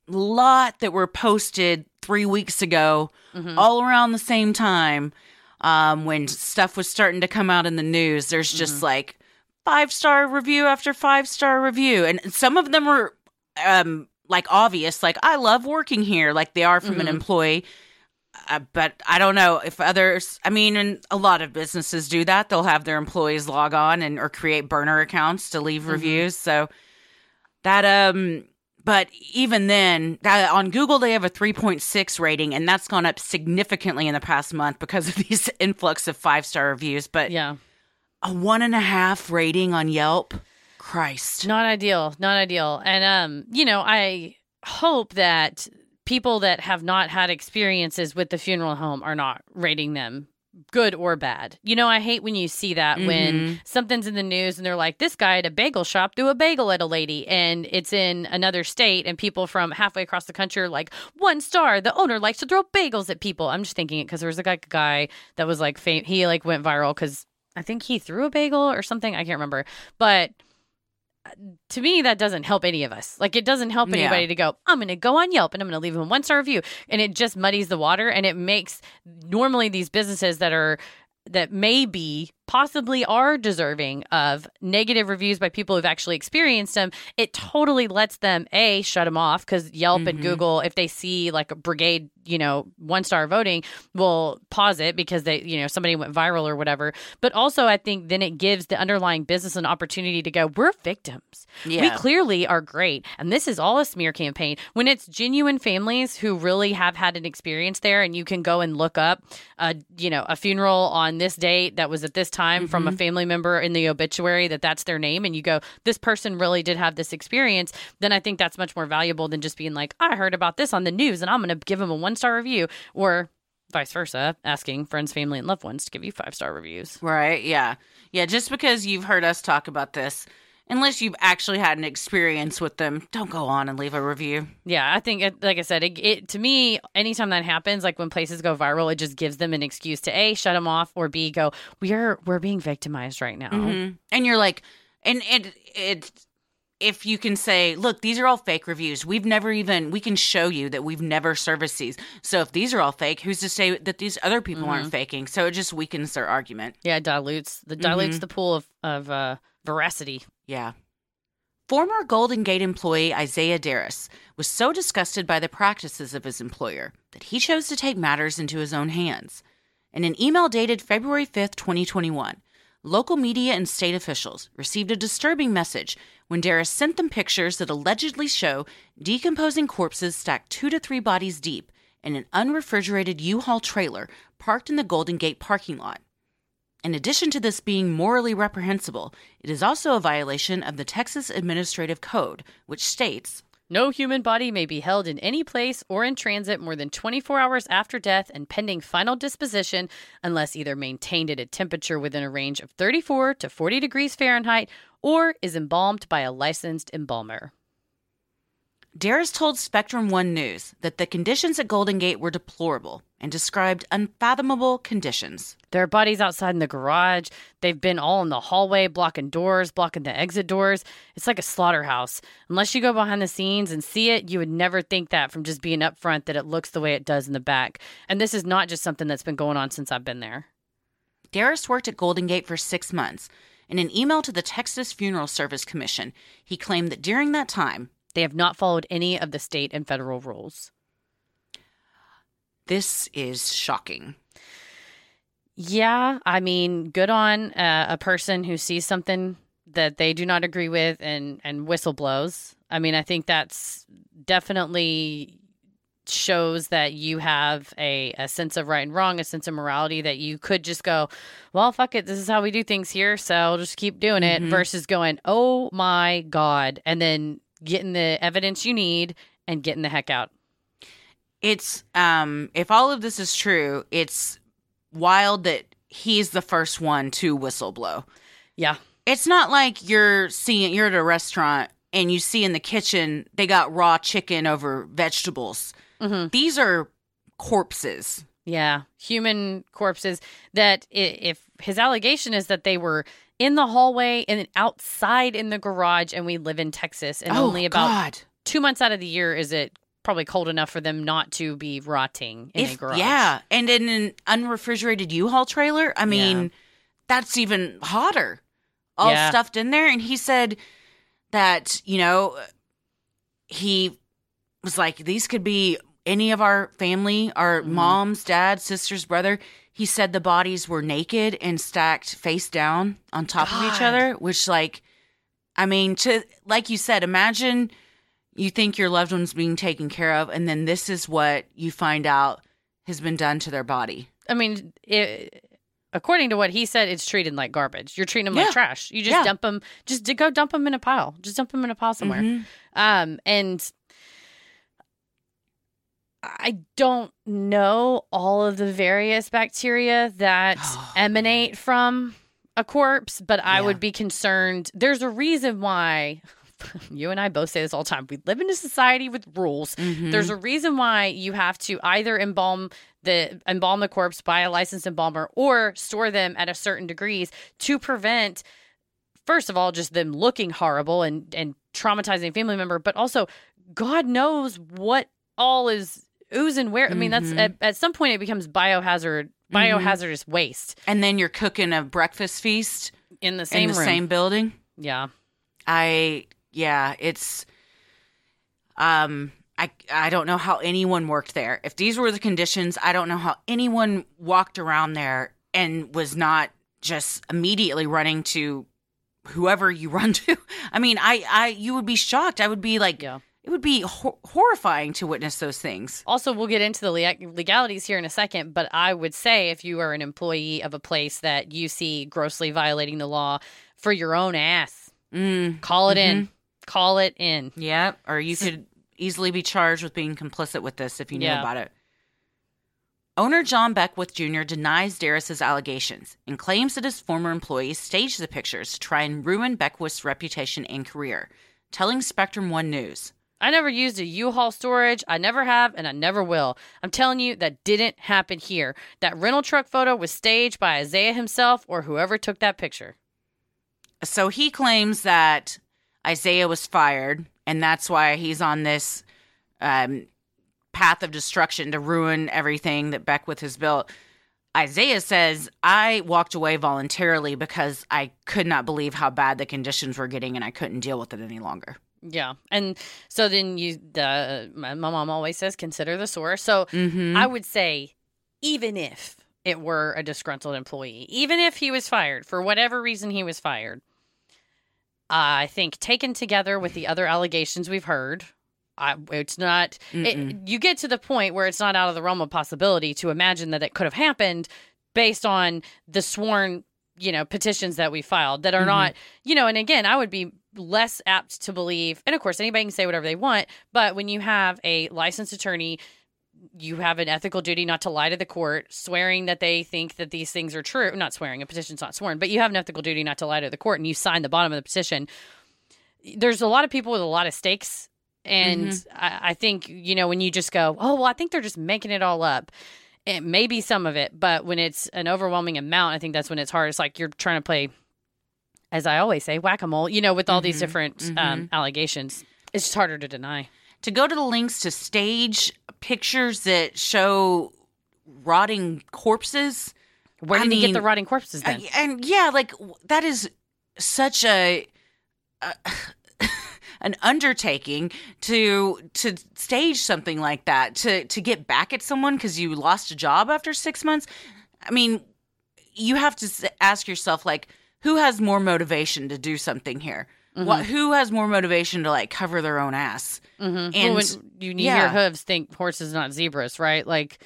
lot that were posted three weeks ago, mm-hmm. all around the same time, um, when stuff was starting to come out in the news. There's just mm-hmm. like five-star review after five-star review. And some of them were um, like obvious, like I love working here, like they are from mm-hmm. an employee. Uh, but I don't know if others, I mean, and a lot of businesses do that. They'll have their employees log on and or create burner accounts to leave mm-hmm. reviews. So that, um, but even then uh, on Google, they have a three point six rating, and that's gone up significantly in the past month because of these influx of five-star reviews. But yeah, a one and a half rating on Yelp. Christ. Not ideal. Not ideal. And, um, you know, I hope that people that have not had experiences with the funeral home are not rating them good or bad. You know, I hate when you see that mm-hmm. when something's in the news and they're like, this guy at a bagel shop threw a bagel at a lady, and it's in another state, and people from halfway across the country are like, one star, the owner likes to throw bagels at people. I'm just thinking it because there was like a guy that was like, fam- he like went viral because I think he threw a bagel or something. I can't remember. But to me, that doesn't help any of us. Like, it doesn't help anybody yeah. to go, I'm going to go on Yelp and I'm going to leave them one star review. And it just muddies the water. And it makes normally these businesses that are, that maybe possibly are deserving of negative reviews by people who've actually experienced them. It totally lets them, A, shut them off, because Yelp mm-hmm. and Google, if they see like a brigade, you know, one star voting, will pause it because they, you know, somebody went viral or whatever. But also, I think then it gives the underlying business an opportunity to go, we're victims. Yeah. We clearly are great. And this is all a smear campaign. When it's genuine families who really have had an experience there, and you can go and look up, a, you know, a funeral on this date that was at this time mm-hmm. from a family member in the obituary that that's their name. And you go, this person really did have this experience. Then I think that's much more valuable than just being like, I heard about this on the news and I'm going to give them a one star review, or vice versa, asking friends, family, and loved ones to give you five star reviews. Right. Yeah. Yeah. Just because you've heard us talk about this, unless you've actually had an experience with them, don't go on and leave a review. Yeah. I think, like I said, it, it to me, anytime that happens, like when places go viral, it just gives them an excuse to A, shut them off, or B, go, we're, we're being victimized right now. Mm-hmm. And you're like, and it, it, if you can say, look, these are all fake reviews. We've never even, we can show you that we've never serviced these. So if these are all fake, who's to say that these other people mm-hmm. aren't faking? So it just weakens their argument. Yeah, it dilutes the, dilutes mm-hmm. the pool of, of uh, veracity. Yeah. Former Golden Gate employee Isaiah Darris was so disgusted by the practices of his employer that he chose to take matters into his own hands. In an email dated February fifth, twenty twenty-one, local media and state officials received a disturbing message when Darris sent them pictures that allegedly show decomposing corpses stacked two to three bodies deep in an unrefrigerated U-Haul trailer parked in the Golden Gate parking lot. In addition to this being morally reprehensible, it is also a violation of the Texas Administrative Code, which states, No human body may be held in any place or in transit more than twenty-four hours after death and pending final disposition unless either maintained at a temperature within a range of thirty-four to forty degrees Fahrenheit or is embalmed by a licensed embalmer. Darris told Spectrum One News that the conditions at Golden Gate were deplorable and described unfathomable conditions. There are bodies outside in the garage. They've been all in the hallway, blocking doors, blocking the exit doors. It's like a slaughterhouse. Unless you go behind the scenes and see it, you would never think that from just being up front that it looks the way it does in the back. And this is not just something that's been going on since I've been there. Darris worked at Golden Gate for six months. In an email to the Texas Funeral Service Commission, he claimed that during that time, they have not followed any of the state and federal rules. This is shocking. Yeah, I mean, good on uh, a person who sees something that they do not agree with and, and whistleblowers. I mean, I think that's definitely shows that you have a, a sense of right and wrong, a sense of morality that you could just go, well, fuck it, this is how we do things here, so I'll just keep doing it, mm-hmm. versus going, oh my God, and then getting the evidence you need and getting the heck out. It's, um, if all of this is true, it's wild that he's the first one to whistleblow. Yeah. It's not like you're seeing, you're at a restaurant and you see in the kitchen, they got raw chicken over vegetables. Mm-hmm. These are corpses. Yeah. Human corpses that if his allegation is that they were in the hallway and outside in the garage, and we live in Texas, and oh, only about God. two months out of the year is it probably cold enough for them not to be rotting in if, a garage. Yeah, and in an unrefrigerated U-Haul trailer, I mean, yeah. that's even hotter. All yeah. stuffed in there, and he said that, you know, he was like, these could be any of our family, our mm-hmm. moms, dad, sisters, brother. He said the bodies were naked and stacked face down on top God. of each other, which, like, I mean, to like you said, imagine you think your loved one's being taken care of, and then this is what you find out has been done to their body. I mean, it, according to what he said, it's treated like garbage. You're treating them yeah. like trash. You just yeah. dump them. Just go dump them in a pile. Just dump them in a pile somewhere. Mm-hmm. Um, and I don't know all of the various bacteria that emanate from a corpse, but I yeah. would be concerned. There's a reason why you and I both say this all the time. We live in a society with rules. Mm-hmm. There's a reason why you have to either embalm the embalm the corpse by a licensed embalmer or store them at a certain degrees to prevent, first of all, just them looking horrible and, and traumatizing a family member, but also God knows what all is ooze and where. I mean, that's mm-hmm. at, at some point it becomes biohazard, biohazardous mm-hmm. waste. And then you're cooking a breakfast feast in the same in the room. same building. Yeah, I yeah, it's um, I I don't know how anyone worked there. If these were the conditions, I don't know how anyone walked around there and was not just immediately running to whoever you run to. I mean, I I you would be shocked. I would be like. Yeah. It would be hor- horrifying to witness those things. Also, we'll get into the le- legalities here in a second, but I would say if you are an employee of a place that you see grossly violating the law for your own ass, mm. call it mm-hmm. in. Call it in. Yeah, or you could easily be charged with being complicit with this if you knew yeah. about it. Owner John Beckwith Junior denies Darris's allegations and claims that his former employees staged the pictures to try and ruin Beckwith's reputation and career, telling Spectrum One News, I never used a U-Haul storage. I never have, and I never will. I'm telling you, that didn't happen here. That rental truck photo was staged by Isaiah himself or whoever took that picture. So he claims that Isaiah was fired, and that's why he's on this um, path of destruction to ruin everything that Beckwith has built. Isaiah says, I walked away voluntarily because I could not believe how bad the conditions were getting, and I couldn't deal with it any longer. Yeah. And so then you, the, my mom always says, consider the source. So mm-hmm. I would say, even if it were a disgruntled employee, even if he was fired for whatever reason he was fired, uh, I think taken together with the other allegations we've heard, I, it's not, it, you get to the point where it's not out of the realm of possibility to imagine that it could have happened based on the sworn, you know, petitions that we filed that are mm-hmm. not, you know, and again, I would be less apt to believe. And of course, anybody can say whatever they want. But when you have a licensed attorney, you have an ethical duty not to lie to the court, swearing that they think that these things are true. Not swearing, a petition's not sworn, but you have an ethical duty not to lie to the court, and you sign the bottom of the petition. There's a lot of people with a lot of stakes. And mm-hmm. I, I think, you know, when you just go, oh, well, I think they're just making it all up. It may be some of it, but when it's an overwhelming amount, I think that's when it's hard. It's like you're trying to play, as I always say, whack-a-mole, you know, with all mm-hmm. these different mm-hmm. um, allegations. It's just harder to deny. To go to the links to stage pictures that show rotting corpses. Where did I mean, you get the rotting corpses then? And yeah, like that is such a... Uh, an undertaking to to stage something like that, to to get back at someone because you lost a job after six months. I mean, you have to ask yourself, like, who has more motivation to do something here? Mm-hmm. What, who has more motivation to, like, cover their own ass? Mm-hmm. And well, you yeah. hear hooves, think horses, not zebras, right? Like,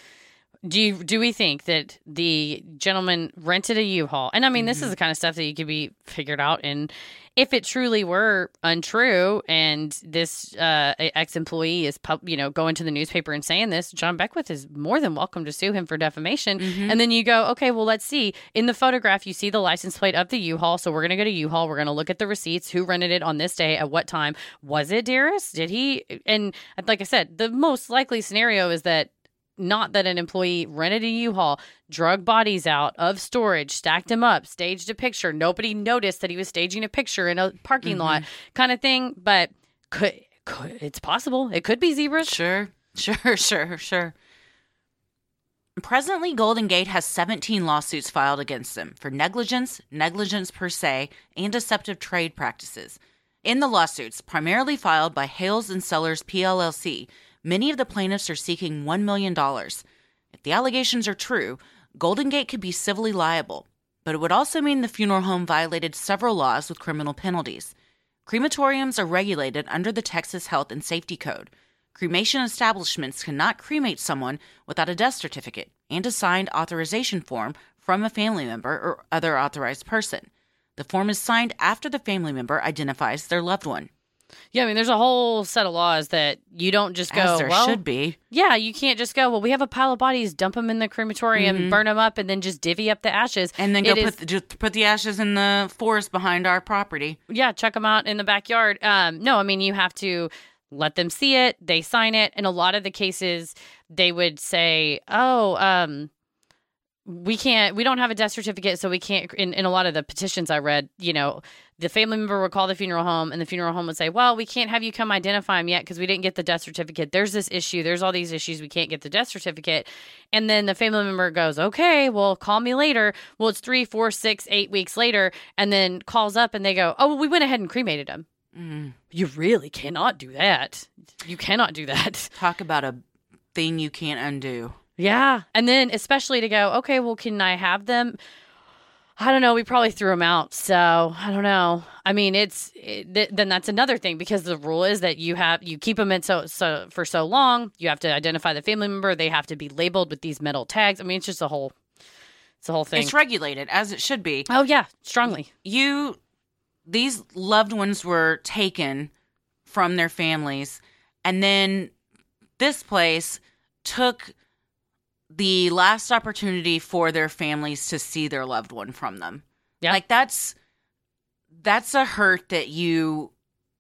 do you, do we think that the gentleman rented a U-Haul? And, I mean, mm-hmm. this is the kind of stuff that you could be figured out in... If it truly were untrue, and this uh, ex-employee is, pub- you know, going to the newspaper and saying this, John Beckwith is more than welcome to sue him for defamation. Mm-hmm. And then you go, okay, well, let's see. In the photograph, you see the license plate of the U-Haul. So we're going to go to U-Haul. We're going to look at the receipts. Who rented it on this day? At what time? Was it Darris? Did he? And like I said, the most likely scenario is that not that an employee rented a U-Haul, drug bodies out of storage, stacked them up, staged a picture. Nobody noticed that he was staging a picture in a parking mm-hmm. lot kind of thing. But could, could it's possible. It could be zebras. Sure, sure, sure, sure. Presently, Golden Gate has seventeen lawsuits filed against them for negligence, negligence per se, and deceptive trade practices. In the lawsuits, primarily filed by Hales and Sellers P L L C, many of the plaintiffs are seeking one million dollars. If the allegations are true, Golden Gate could be civilly liable, but it would also mean the funeral home violated several laws with criminal penalties. Crematoriums are regulated under the Texas Health and Safety Code. Cremation establishments cannot cremate someone without a death certificate and a signed authorization form from a family member or other authorized person. The form is signed after the family member identifies their loved one. Yeah, I mean, there's a whole set of laws that you don't just go, As there well, should be. Yeah, you can't just go, well, we have a pile of bodies, dump them in the crematorium, mm-hmm. burn them up, and then just divvy up the ashes. And then go put, is, the, just put the ashes in the forest behind our property. Yeah, chuck them out in the backyard. Um, no, I mean, you have to let them see it. They sign it. In a lot of the cases, they would say, oh, um... we can't, we don't have a death certificate, so we can't, in, in a lot of the petitions I read, you know, the family member would call the funeral home, and the funeral home would say, well, we can't have you come identify him yet because we didn't get the death certificate. There's this issue. There's all these issues. We can't get the death certificate. And then the family member goes, okay, well, call me later. Well, it's three, four, six, eight weeks later, and then calls up, and they go, oh, well, we went ahead and cremated him. Mm. You really cannot do that. You cannot do that. Talk about a thing you can't undo. Yeah. And then especially to go, okay, well, can I have them? I don't know. We probably threw them out. So I don't know. I mean, it's it, th- then that's another thing, because the rule is that you have you keep them in so, so for so long. You have to identify the family member. They have to be labeled with these metal tags. I mean, it's just a whole it's a whole thing. It's regulated as it should be. Oh, yeah. Strongly. You these loved ones were taken from their families, and then this place took the last opportunity for their families to see their loved one from them. Yeah. Like that's, that's a hurt that you,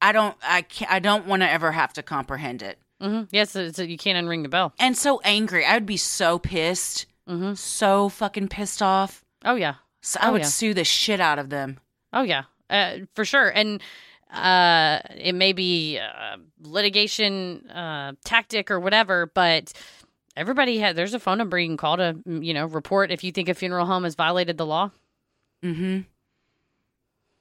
I don't, I can't, I don't want to ever have to comprehend it. Mm-hmm. Yes. Yeah, so, so you can't unring the bell. And so angry. I would be so pissed. Mm-hmm. So fucking pissed off. Oh yeah. So I oh, would yeah. sue the shit out of them. Oh yeah. Uh, for sure. And, uh, it may be uh, litigation, uh, tactic or whatever, but everybody had. There's a phone number you can call to, you know, report if you think a funeral home has violated the law. Mm-hmm.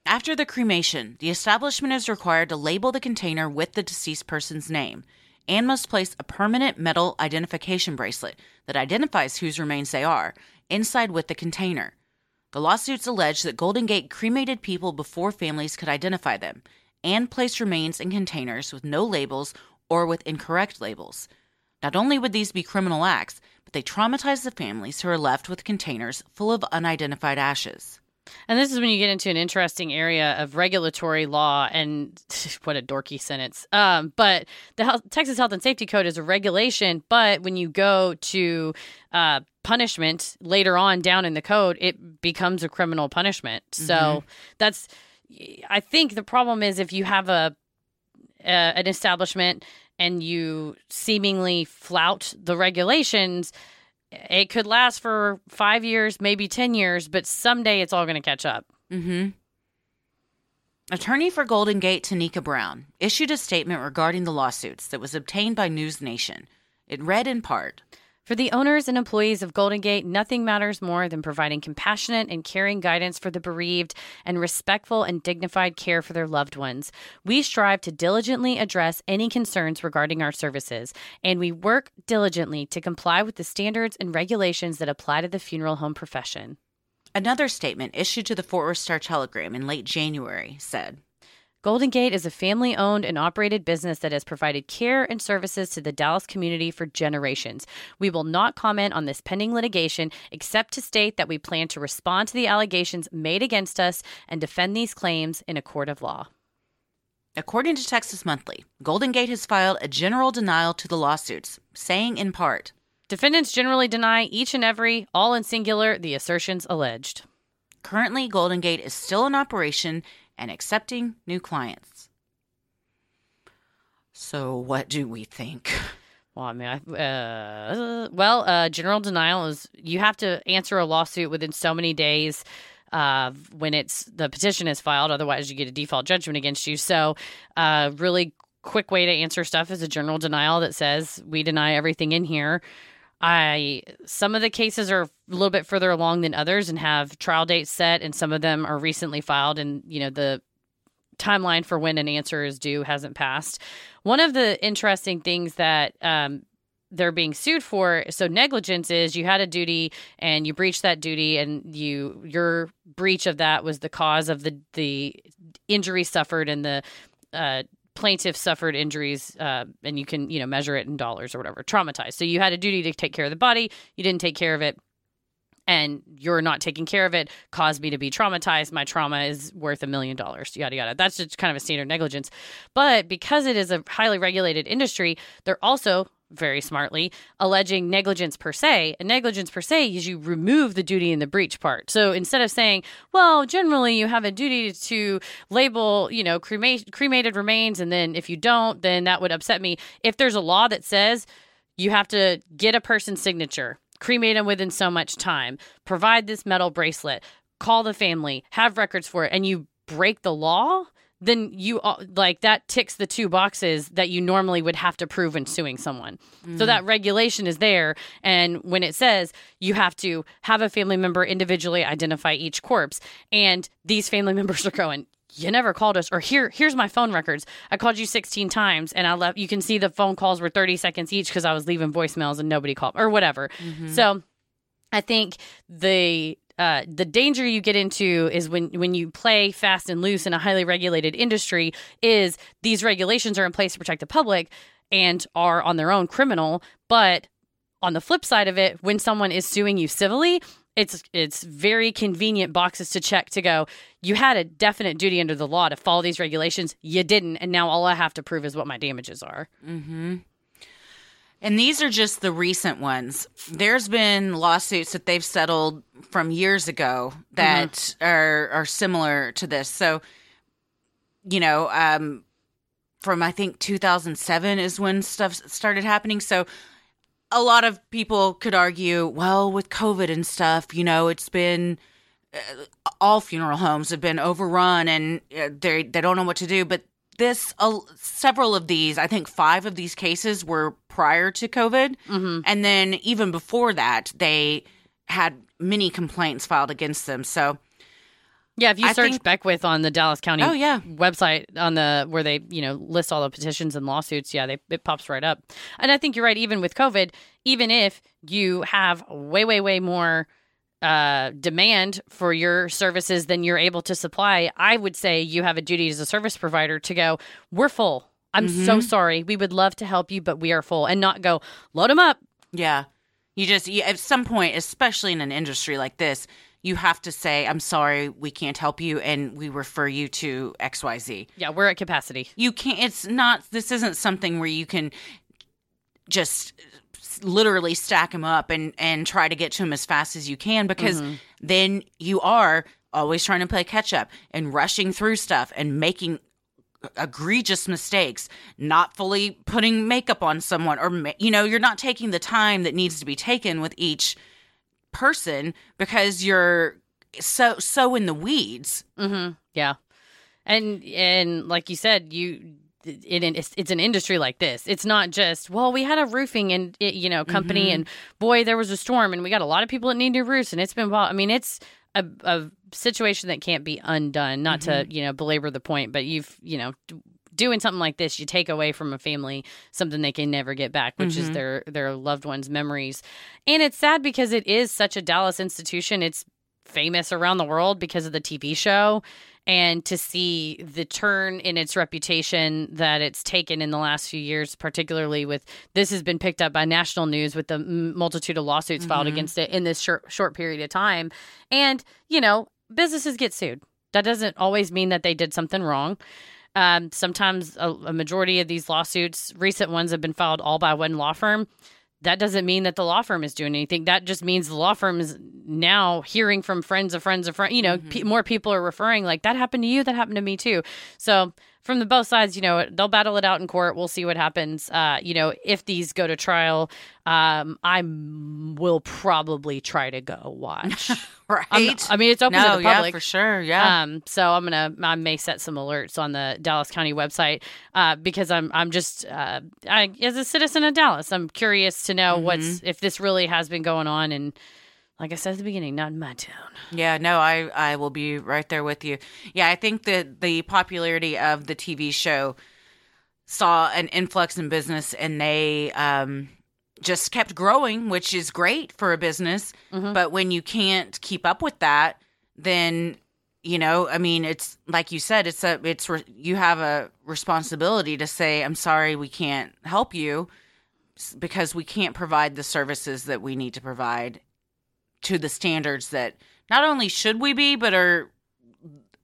After the cremation, the establishment is required to label the container with the deceased person's name and must place a permanent metal identification bracelet that identifies whose remains they are inside with the container. The lawsuits allege that Golden Gate cremated people before families could identify them and placed remains in containers with no labels or with incorrect labels. Not only would these be criminal acts, but they traumatize the families who are left with containers full of unidentified ashes. And this is when you get into an interesting area of regulatory law, and what a dorky sentence. Um, but the health, Texas Health and Safety Code is a regulation, but when you go to uh, punishment later on down in the code, it becomes a criminal punishment. Mm-hmm. So that's, I think the problem is if you have a, a an establishment and you seemingly flout the regulations, it could last for five years, maybe ten years, but someday it's all going to catch up. Mm-hmm. Attorney for Golden Gate, Tanika Brown, issued a statement regarding the lawsuits that was obtained by News Nation. It read in part, "For the owners and employees of Golden Gate, nothing matters more than providing compassionate and caring guidance for the bereaved and respectful and dignified care for their loved ones. We strive to diligently address any concerns regarding our services, and we work diligently to comply with the standards and regulations that apply to the funeral home profession." Another statement issued to the Fort Worth Star-Telegram in late January said, "Golden Gate is a family-owned and operated business that has provided care and services to the Dallas community for generations. We will not comment on this pending litigation except to state that we plan to respond to the allegations made against us and defend these claims in a court of law." According to Texas Monthly, Golden Gate has filed a general denial to the lawsuits, saying in part, "Defendants generally deny each and every, all in singular, the assertions alleged." Currently, Golden Gate is still in operation and accepting new clients. So what do we think? Well, I mean, I, uh, well, uh, general denial is you have to answer a lawsuit within so many days uh, when it's the petition is filed. Otherwise, you get a default judgment against you. So a uh, really quick way to answer stuff is a general denial that says we deny everything in here. I some of the cases are a little bit further along than others and have trial dates set, and some of them are recently filed, and you know the timeline for when an answer is due hasn't passed. One of the interesting things that um, they're being sued for, so negligence is you had a duty and you breached that duty, and you your breach of that was the cause of the the injury suffered, and the uh, plaintiff suffered injuries, uh, and you can, you know, measure it in dollars or whatever, traumatized. So you had a duty to take care of the body. You didn't take care of it, and you're not taking care of it caused me to be traumatized. My trauma is worth a million dollars, yada, yada. That's just kind of a standard negligence. But because it is a highly regulated industry, they're also very smartly alleging negligence per se. And negligence per se is you remove the duty in the breach part. So instead of saying, well, generally you have a duty to label, you know, crema- cremated remains, and then if you don't, then that would upset me. If there's a law that says you have to get a person's signature, cremate them within so much time, provide this metal bracelet, call the family, have records for it, and you break the law, then you like that ticks the two boxes that you normally would have to prove in suing someone. Mm-hmm. So that regulation is there. And when it says you have to have a family member individually identify each corpse, and these family members are going, you never called us, or here, here's my phone records. I called you sixteen times and I left. You can see the phone calls were thirty seconds each because I was leaving voicemails and nobody called or whatever. Mm-hmm. So I think the, Uh, the danger you get into is when, when you play fast and loose in a highly regulated industry is these regulations are in place to protect the public and are on their own criminal. But on the flip side of it, when someone is suing you civilly, it's it's very convenient boxes to check to go, you had a definite duty under the law to follow these regulations. You didn't. And now all I have to prove is what my damages are. Mm-hmm. And these are just the recent ones. There's been lawsuits that they've settled from years ago that mm-hmm. are are similar to this. So, you know, um, from I think two thousand seven is when stuff started happening. So a lot of people could argue, well, with COVID and stuff, you know, it's been uh, all funeral homes have been overrun and uh, they they don't know what to do. But This uh, several of these, I think five of these cases were prior to COVID. Mm-hmm. And then even before that, they had many complaints filed against them. So, yeah, if you I search think, Beckwith on the Dallas County oh, yeah. website on the where they, you know, list all the petitions and lawsuits, yeah, they, it pops right up. And I think you're right. Even with COVID, even if you have way, way, way more Uh, demand for your services than you're able to supply, I would say you have a duty as a service provider to go, we're full. I'm mm-hmm. so sorry. We would love to help you, but we are full. And not go, load them up. Yeah. You just, you, at some point, especially in an industry like this, you have to say, I'm sorry, we can't help you, and we refer you to X Y Z. Yeah, we're at capacity. You can't, it's not, this isn't something where you can just literally stack them up and, and try to get to them as fast as you can, because mm-hmm. then you are always trying to play catch up and rushing through stuff and making egregious mistakes, not fully putting makeup on someone, or, you know, you're not taking the time that needs to be taken with each person because you're so, so in the weeds. Mm-hmm. Yeah. And, and like you said, you, It, it, it's, it's an industry like this. It's not just, well, we had a roofing and it, you know company, mm-hmm. and boy, there was a storm, and we got a lot of people that need new roofs, and it's been. I mean, it's a, a situation that can't be undone. Not mm-hmm. to you know belabor the point, but you've you know doing something like this, you take away from a family something they can never get back, which mm-hmm. is their their loved ones' memories, and it's sad because it is such a Dallas institution. It's famous around the world because of the T V show. And to see the turn in its reputation that it's taken in the last few years, particularly with this has been picked up by national news with the multitude of lawsuits mm-hmm. filed against it in this short, short period of time. And, you know, businesses get sued. That doesn't always mean that they did something wrong. Um, sometimes a, a majority of these lawsuits, recent ones, have been filed all by one law firm. That doesn't mean that the law firm is doing anything. That just means the law firm is now hearing from friends of friends of friends. You know, mm-hmm. pe- more people are referring like, that happened to you. That happened to me too. So from the both sides, you know, they'll battle it out in court. We'll see what happens. Uh, you know, if these go to trial, um, I m- will probably try to go watch. Right. I'm, I mean, it's open no, to the public. Yeah, for sure. Yeah. Um, so I'm going to, I may set some alerts on the Dallas County website uh, because I'm, I'm just, uh, I, as a citizen of Dallas, I'm curious to know mm-hmm. what's, if this really has been going on. And like I said at the beginning, not in my town. Yeah, no, I, I will be right there with you. Yeah, I think that the popularity of the T V show saw an influx in business, and they um, just kept growing, which is great for a business. Mm-hmm. But when you can't keep up with that, then, you know, I mean, it's like you said, it's a, it's re- you have a responsibility to say, I'm sorry, we can't help you because we can't provide the services that we need to provide to the standards that not only should we be, but are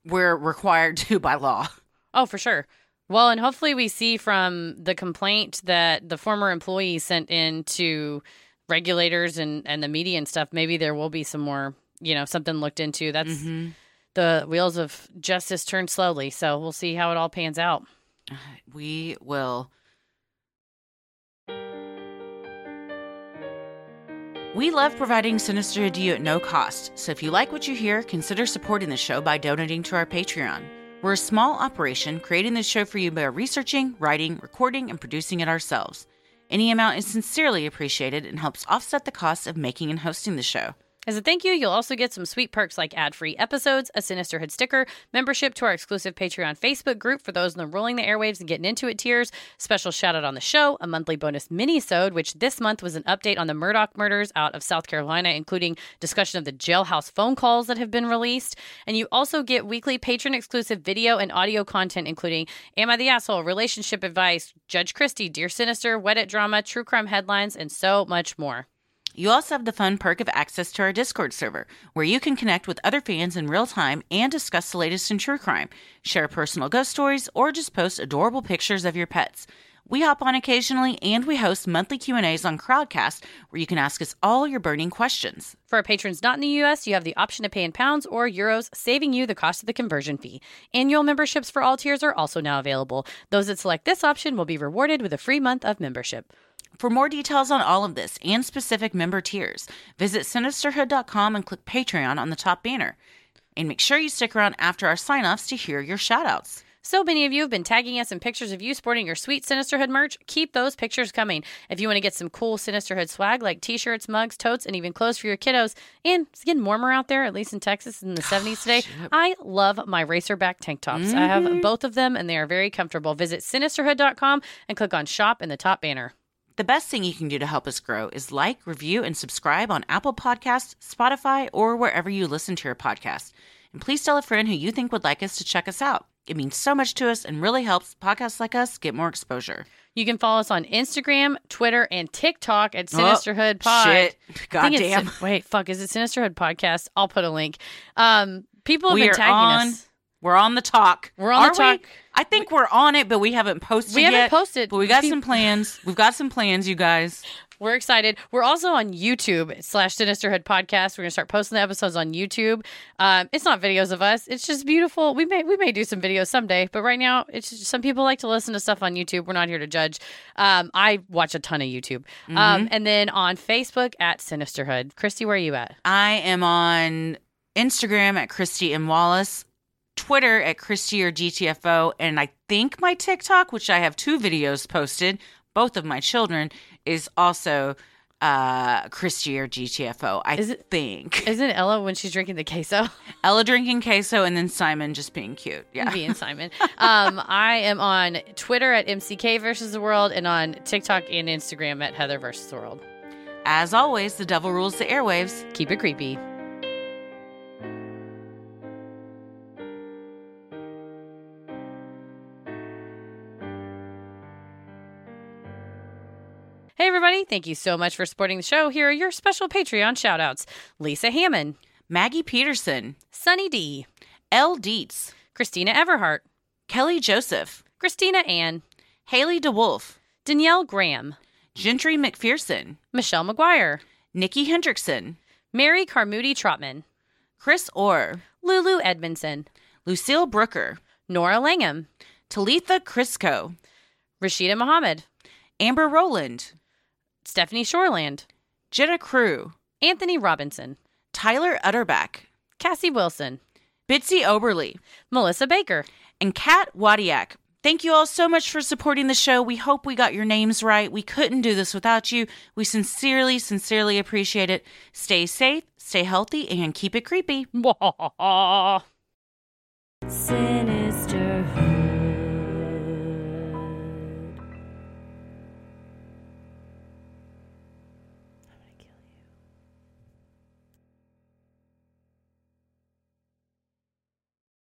we're required to by law. Oh, for sure. Well, and hopefully we see from the complaint that the former employee sent in to regulators and, and the media and stuff, maybe there will be some more, you know, something looked into. That's mm-hmm. the wheels of justice turn slowly. So we'll see how it all pans out. We will. We love providing Sinisterhood to you at no cost, so if you like what you hear, consider supporting the show by donating to our Patreon. We're a small operation, creating this show for you by researching, writing, recording, and producing it ourselves. Any amount is sincerely appreciated and helps offset the cost of making and hosting the show. As a thank you, you'll also get some sweet perks like ad-free episodes, a Sinisterhood sticker, membership to our exclusive Patreon Facebook group for those in the Rolling the Airwaves and Getting Into It tiers, special shout-out on the show, a monthly bonus mini-sode, which this month was an update on the Murdoch murders out of South Carolina, including discussion of the jailhouse phone calls that have been released. And you also get weekly patron-exclusive video and audio content, including Am I the Asshole?, relationship advice, Judge Christy, Dear Sinister, Wed It drama, true crime headlines, and so much more. You also have the fun perk of access to our Discord server, where you can connect with other fans in real time and discuss the latest in true crime, share personal ghost stories, or just post adorable pictures of your pets. We hop on occasionally, and we host monthly Q and A's on Crowdcast, where you can ask us all your burning questions. For our patrons not in the U S, you have the option to pay in pounds or euros, saving you the cost of the conversion fee. Annual memberships for all tiers are also now available. Those that select this option will be rewarded with a free month of membership. For more details on all of this and specific member tiers, visit Sinisterhood dot com and click Patreon on the top banner. And make sure you stick around after our sign-offs to hear your shout-outs. So many of you have been tagging us in pictures of you sporting your sweet Sinisterhood merch. Keep those pictures coming. If you want to get some cool Sinisterhood swag like t-shirts, mugs, totes, and even clothes for your kiddos, and it's getting warmer out there, at least in Texas in the oh, seventies today. Shit. I love my racerback tank tops. Mm-hmm. I have both of them, and they are very comfortable. Visit Sinisterhood dot com and click on Shop in the top banner. The best thing you can do to help us grow is like, review, and subscribe on Apple Podcasts, Spotify, or wherever you listen to your podcast. And please tell a friend who you think would like us to check us out. It means so much to us and really helps podcasts like us get more exposure. You can follow us on Instagram, Twitter, and TikTok at Sinisterhood oh, Pod. Shit. Goddamn. Wait, fuck. Is it Sinisterhood Podcast? I'll put a link. Um, people have we been tagging on, us. We're on the talk. We're on Are the talk. We? I think we, we're on it, but we haven't posted we yet. We haven't posted. But we got some plans. We've got some plans, you guys. We're excited. We're also on YouTube slash Sinisterhood Podcast. We're going to start posting the episodes on YouTube. Um, it's not videos of us. It's just beautiful. We may we may do some videos someday, but right now, it's just, some people like to listen to stuff on YouTube. We're not here to judge. Um, I watch a ton of YouTube. Mm-hmm. Um, and then on Facebook at Sinisterhood. Christy, where are you at? I am on Instagram at Christy M. Wallace, Twitter at Christy or G T F O, and I think my TikTok, which I have two videos posted, both of my children, is also uh, Christy or G T F O, I is it, think. Isn't Ella when she's drinking the queso? Ella drinking queso and then Simon just being cute. Yeah, being Simon. um, I am on Twitter at M C K versus the world and on TikTok and Instagram at Heather versus the world. As always, the devil rules the airwaves. Keep it creepy. Hey, everybody. Thank you so much for supporting the show. Here are your special Patreon shout-outs. Lisa Hammond. Maggie Peterson. Sunny D. L. Dietz. Christina Everhart. Kelly Joseph. Christina Ann. Haley DeWolf. Danielle Graham. Gentry McPherson. Michelle McGuire. Nikki Hendrickson. Mary Carmody Trotman. Chris Orr. Lulu Edmondson. Lucille Brooker. Nora Langham. Talitha Crisco. Rashida Muhammad. Amber Rowland. Stephanie Shoreland. Jenna Crew. Anthony Robinson. Tyler Utterback. Cassie Wilson. Bitsy Oberly. Melissa Baker. And Kat Wadiak. Thank you all so much for supporting the show. We hope we got your names right. We couldn't do this without you. We sincerely, sincerely appreciate it. Stay safe, stay healthy, and keep it creepy. Sinister.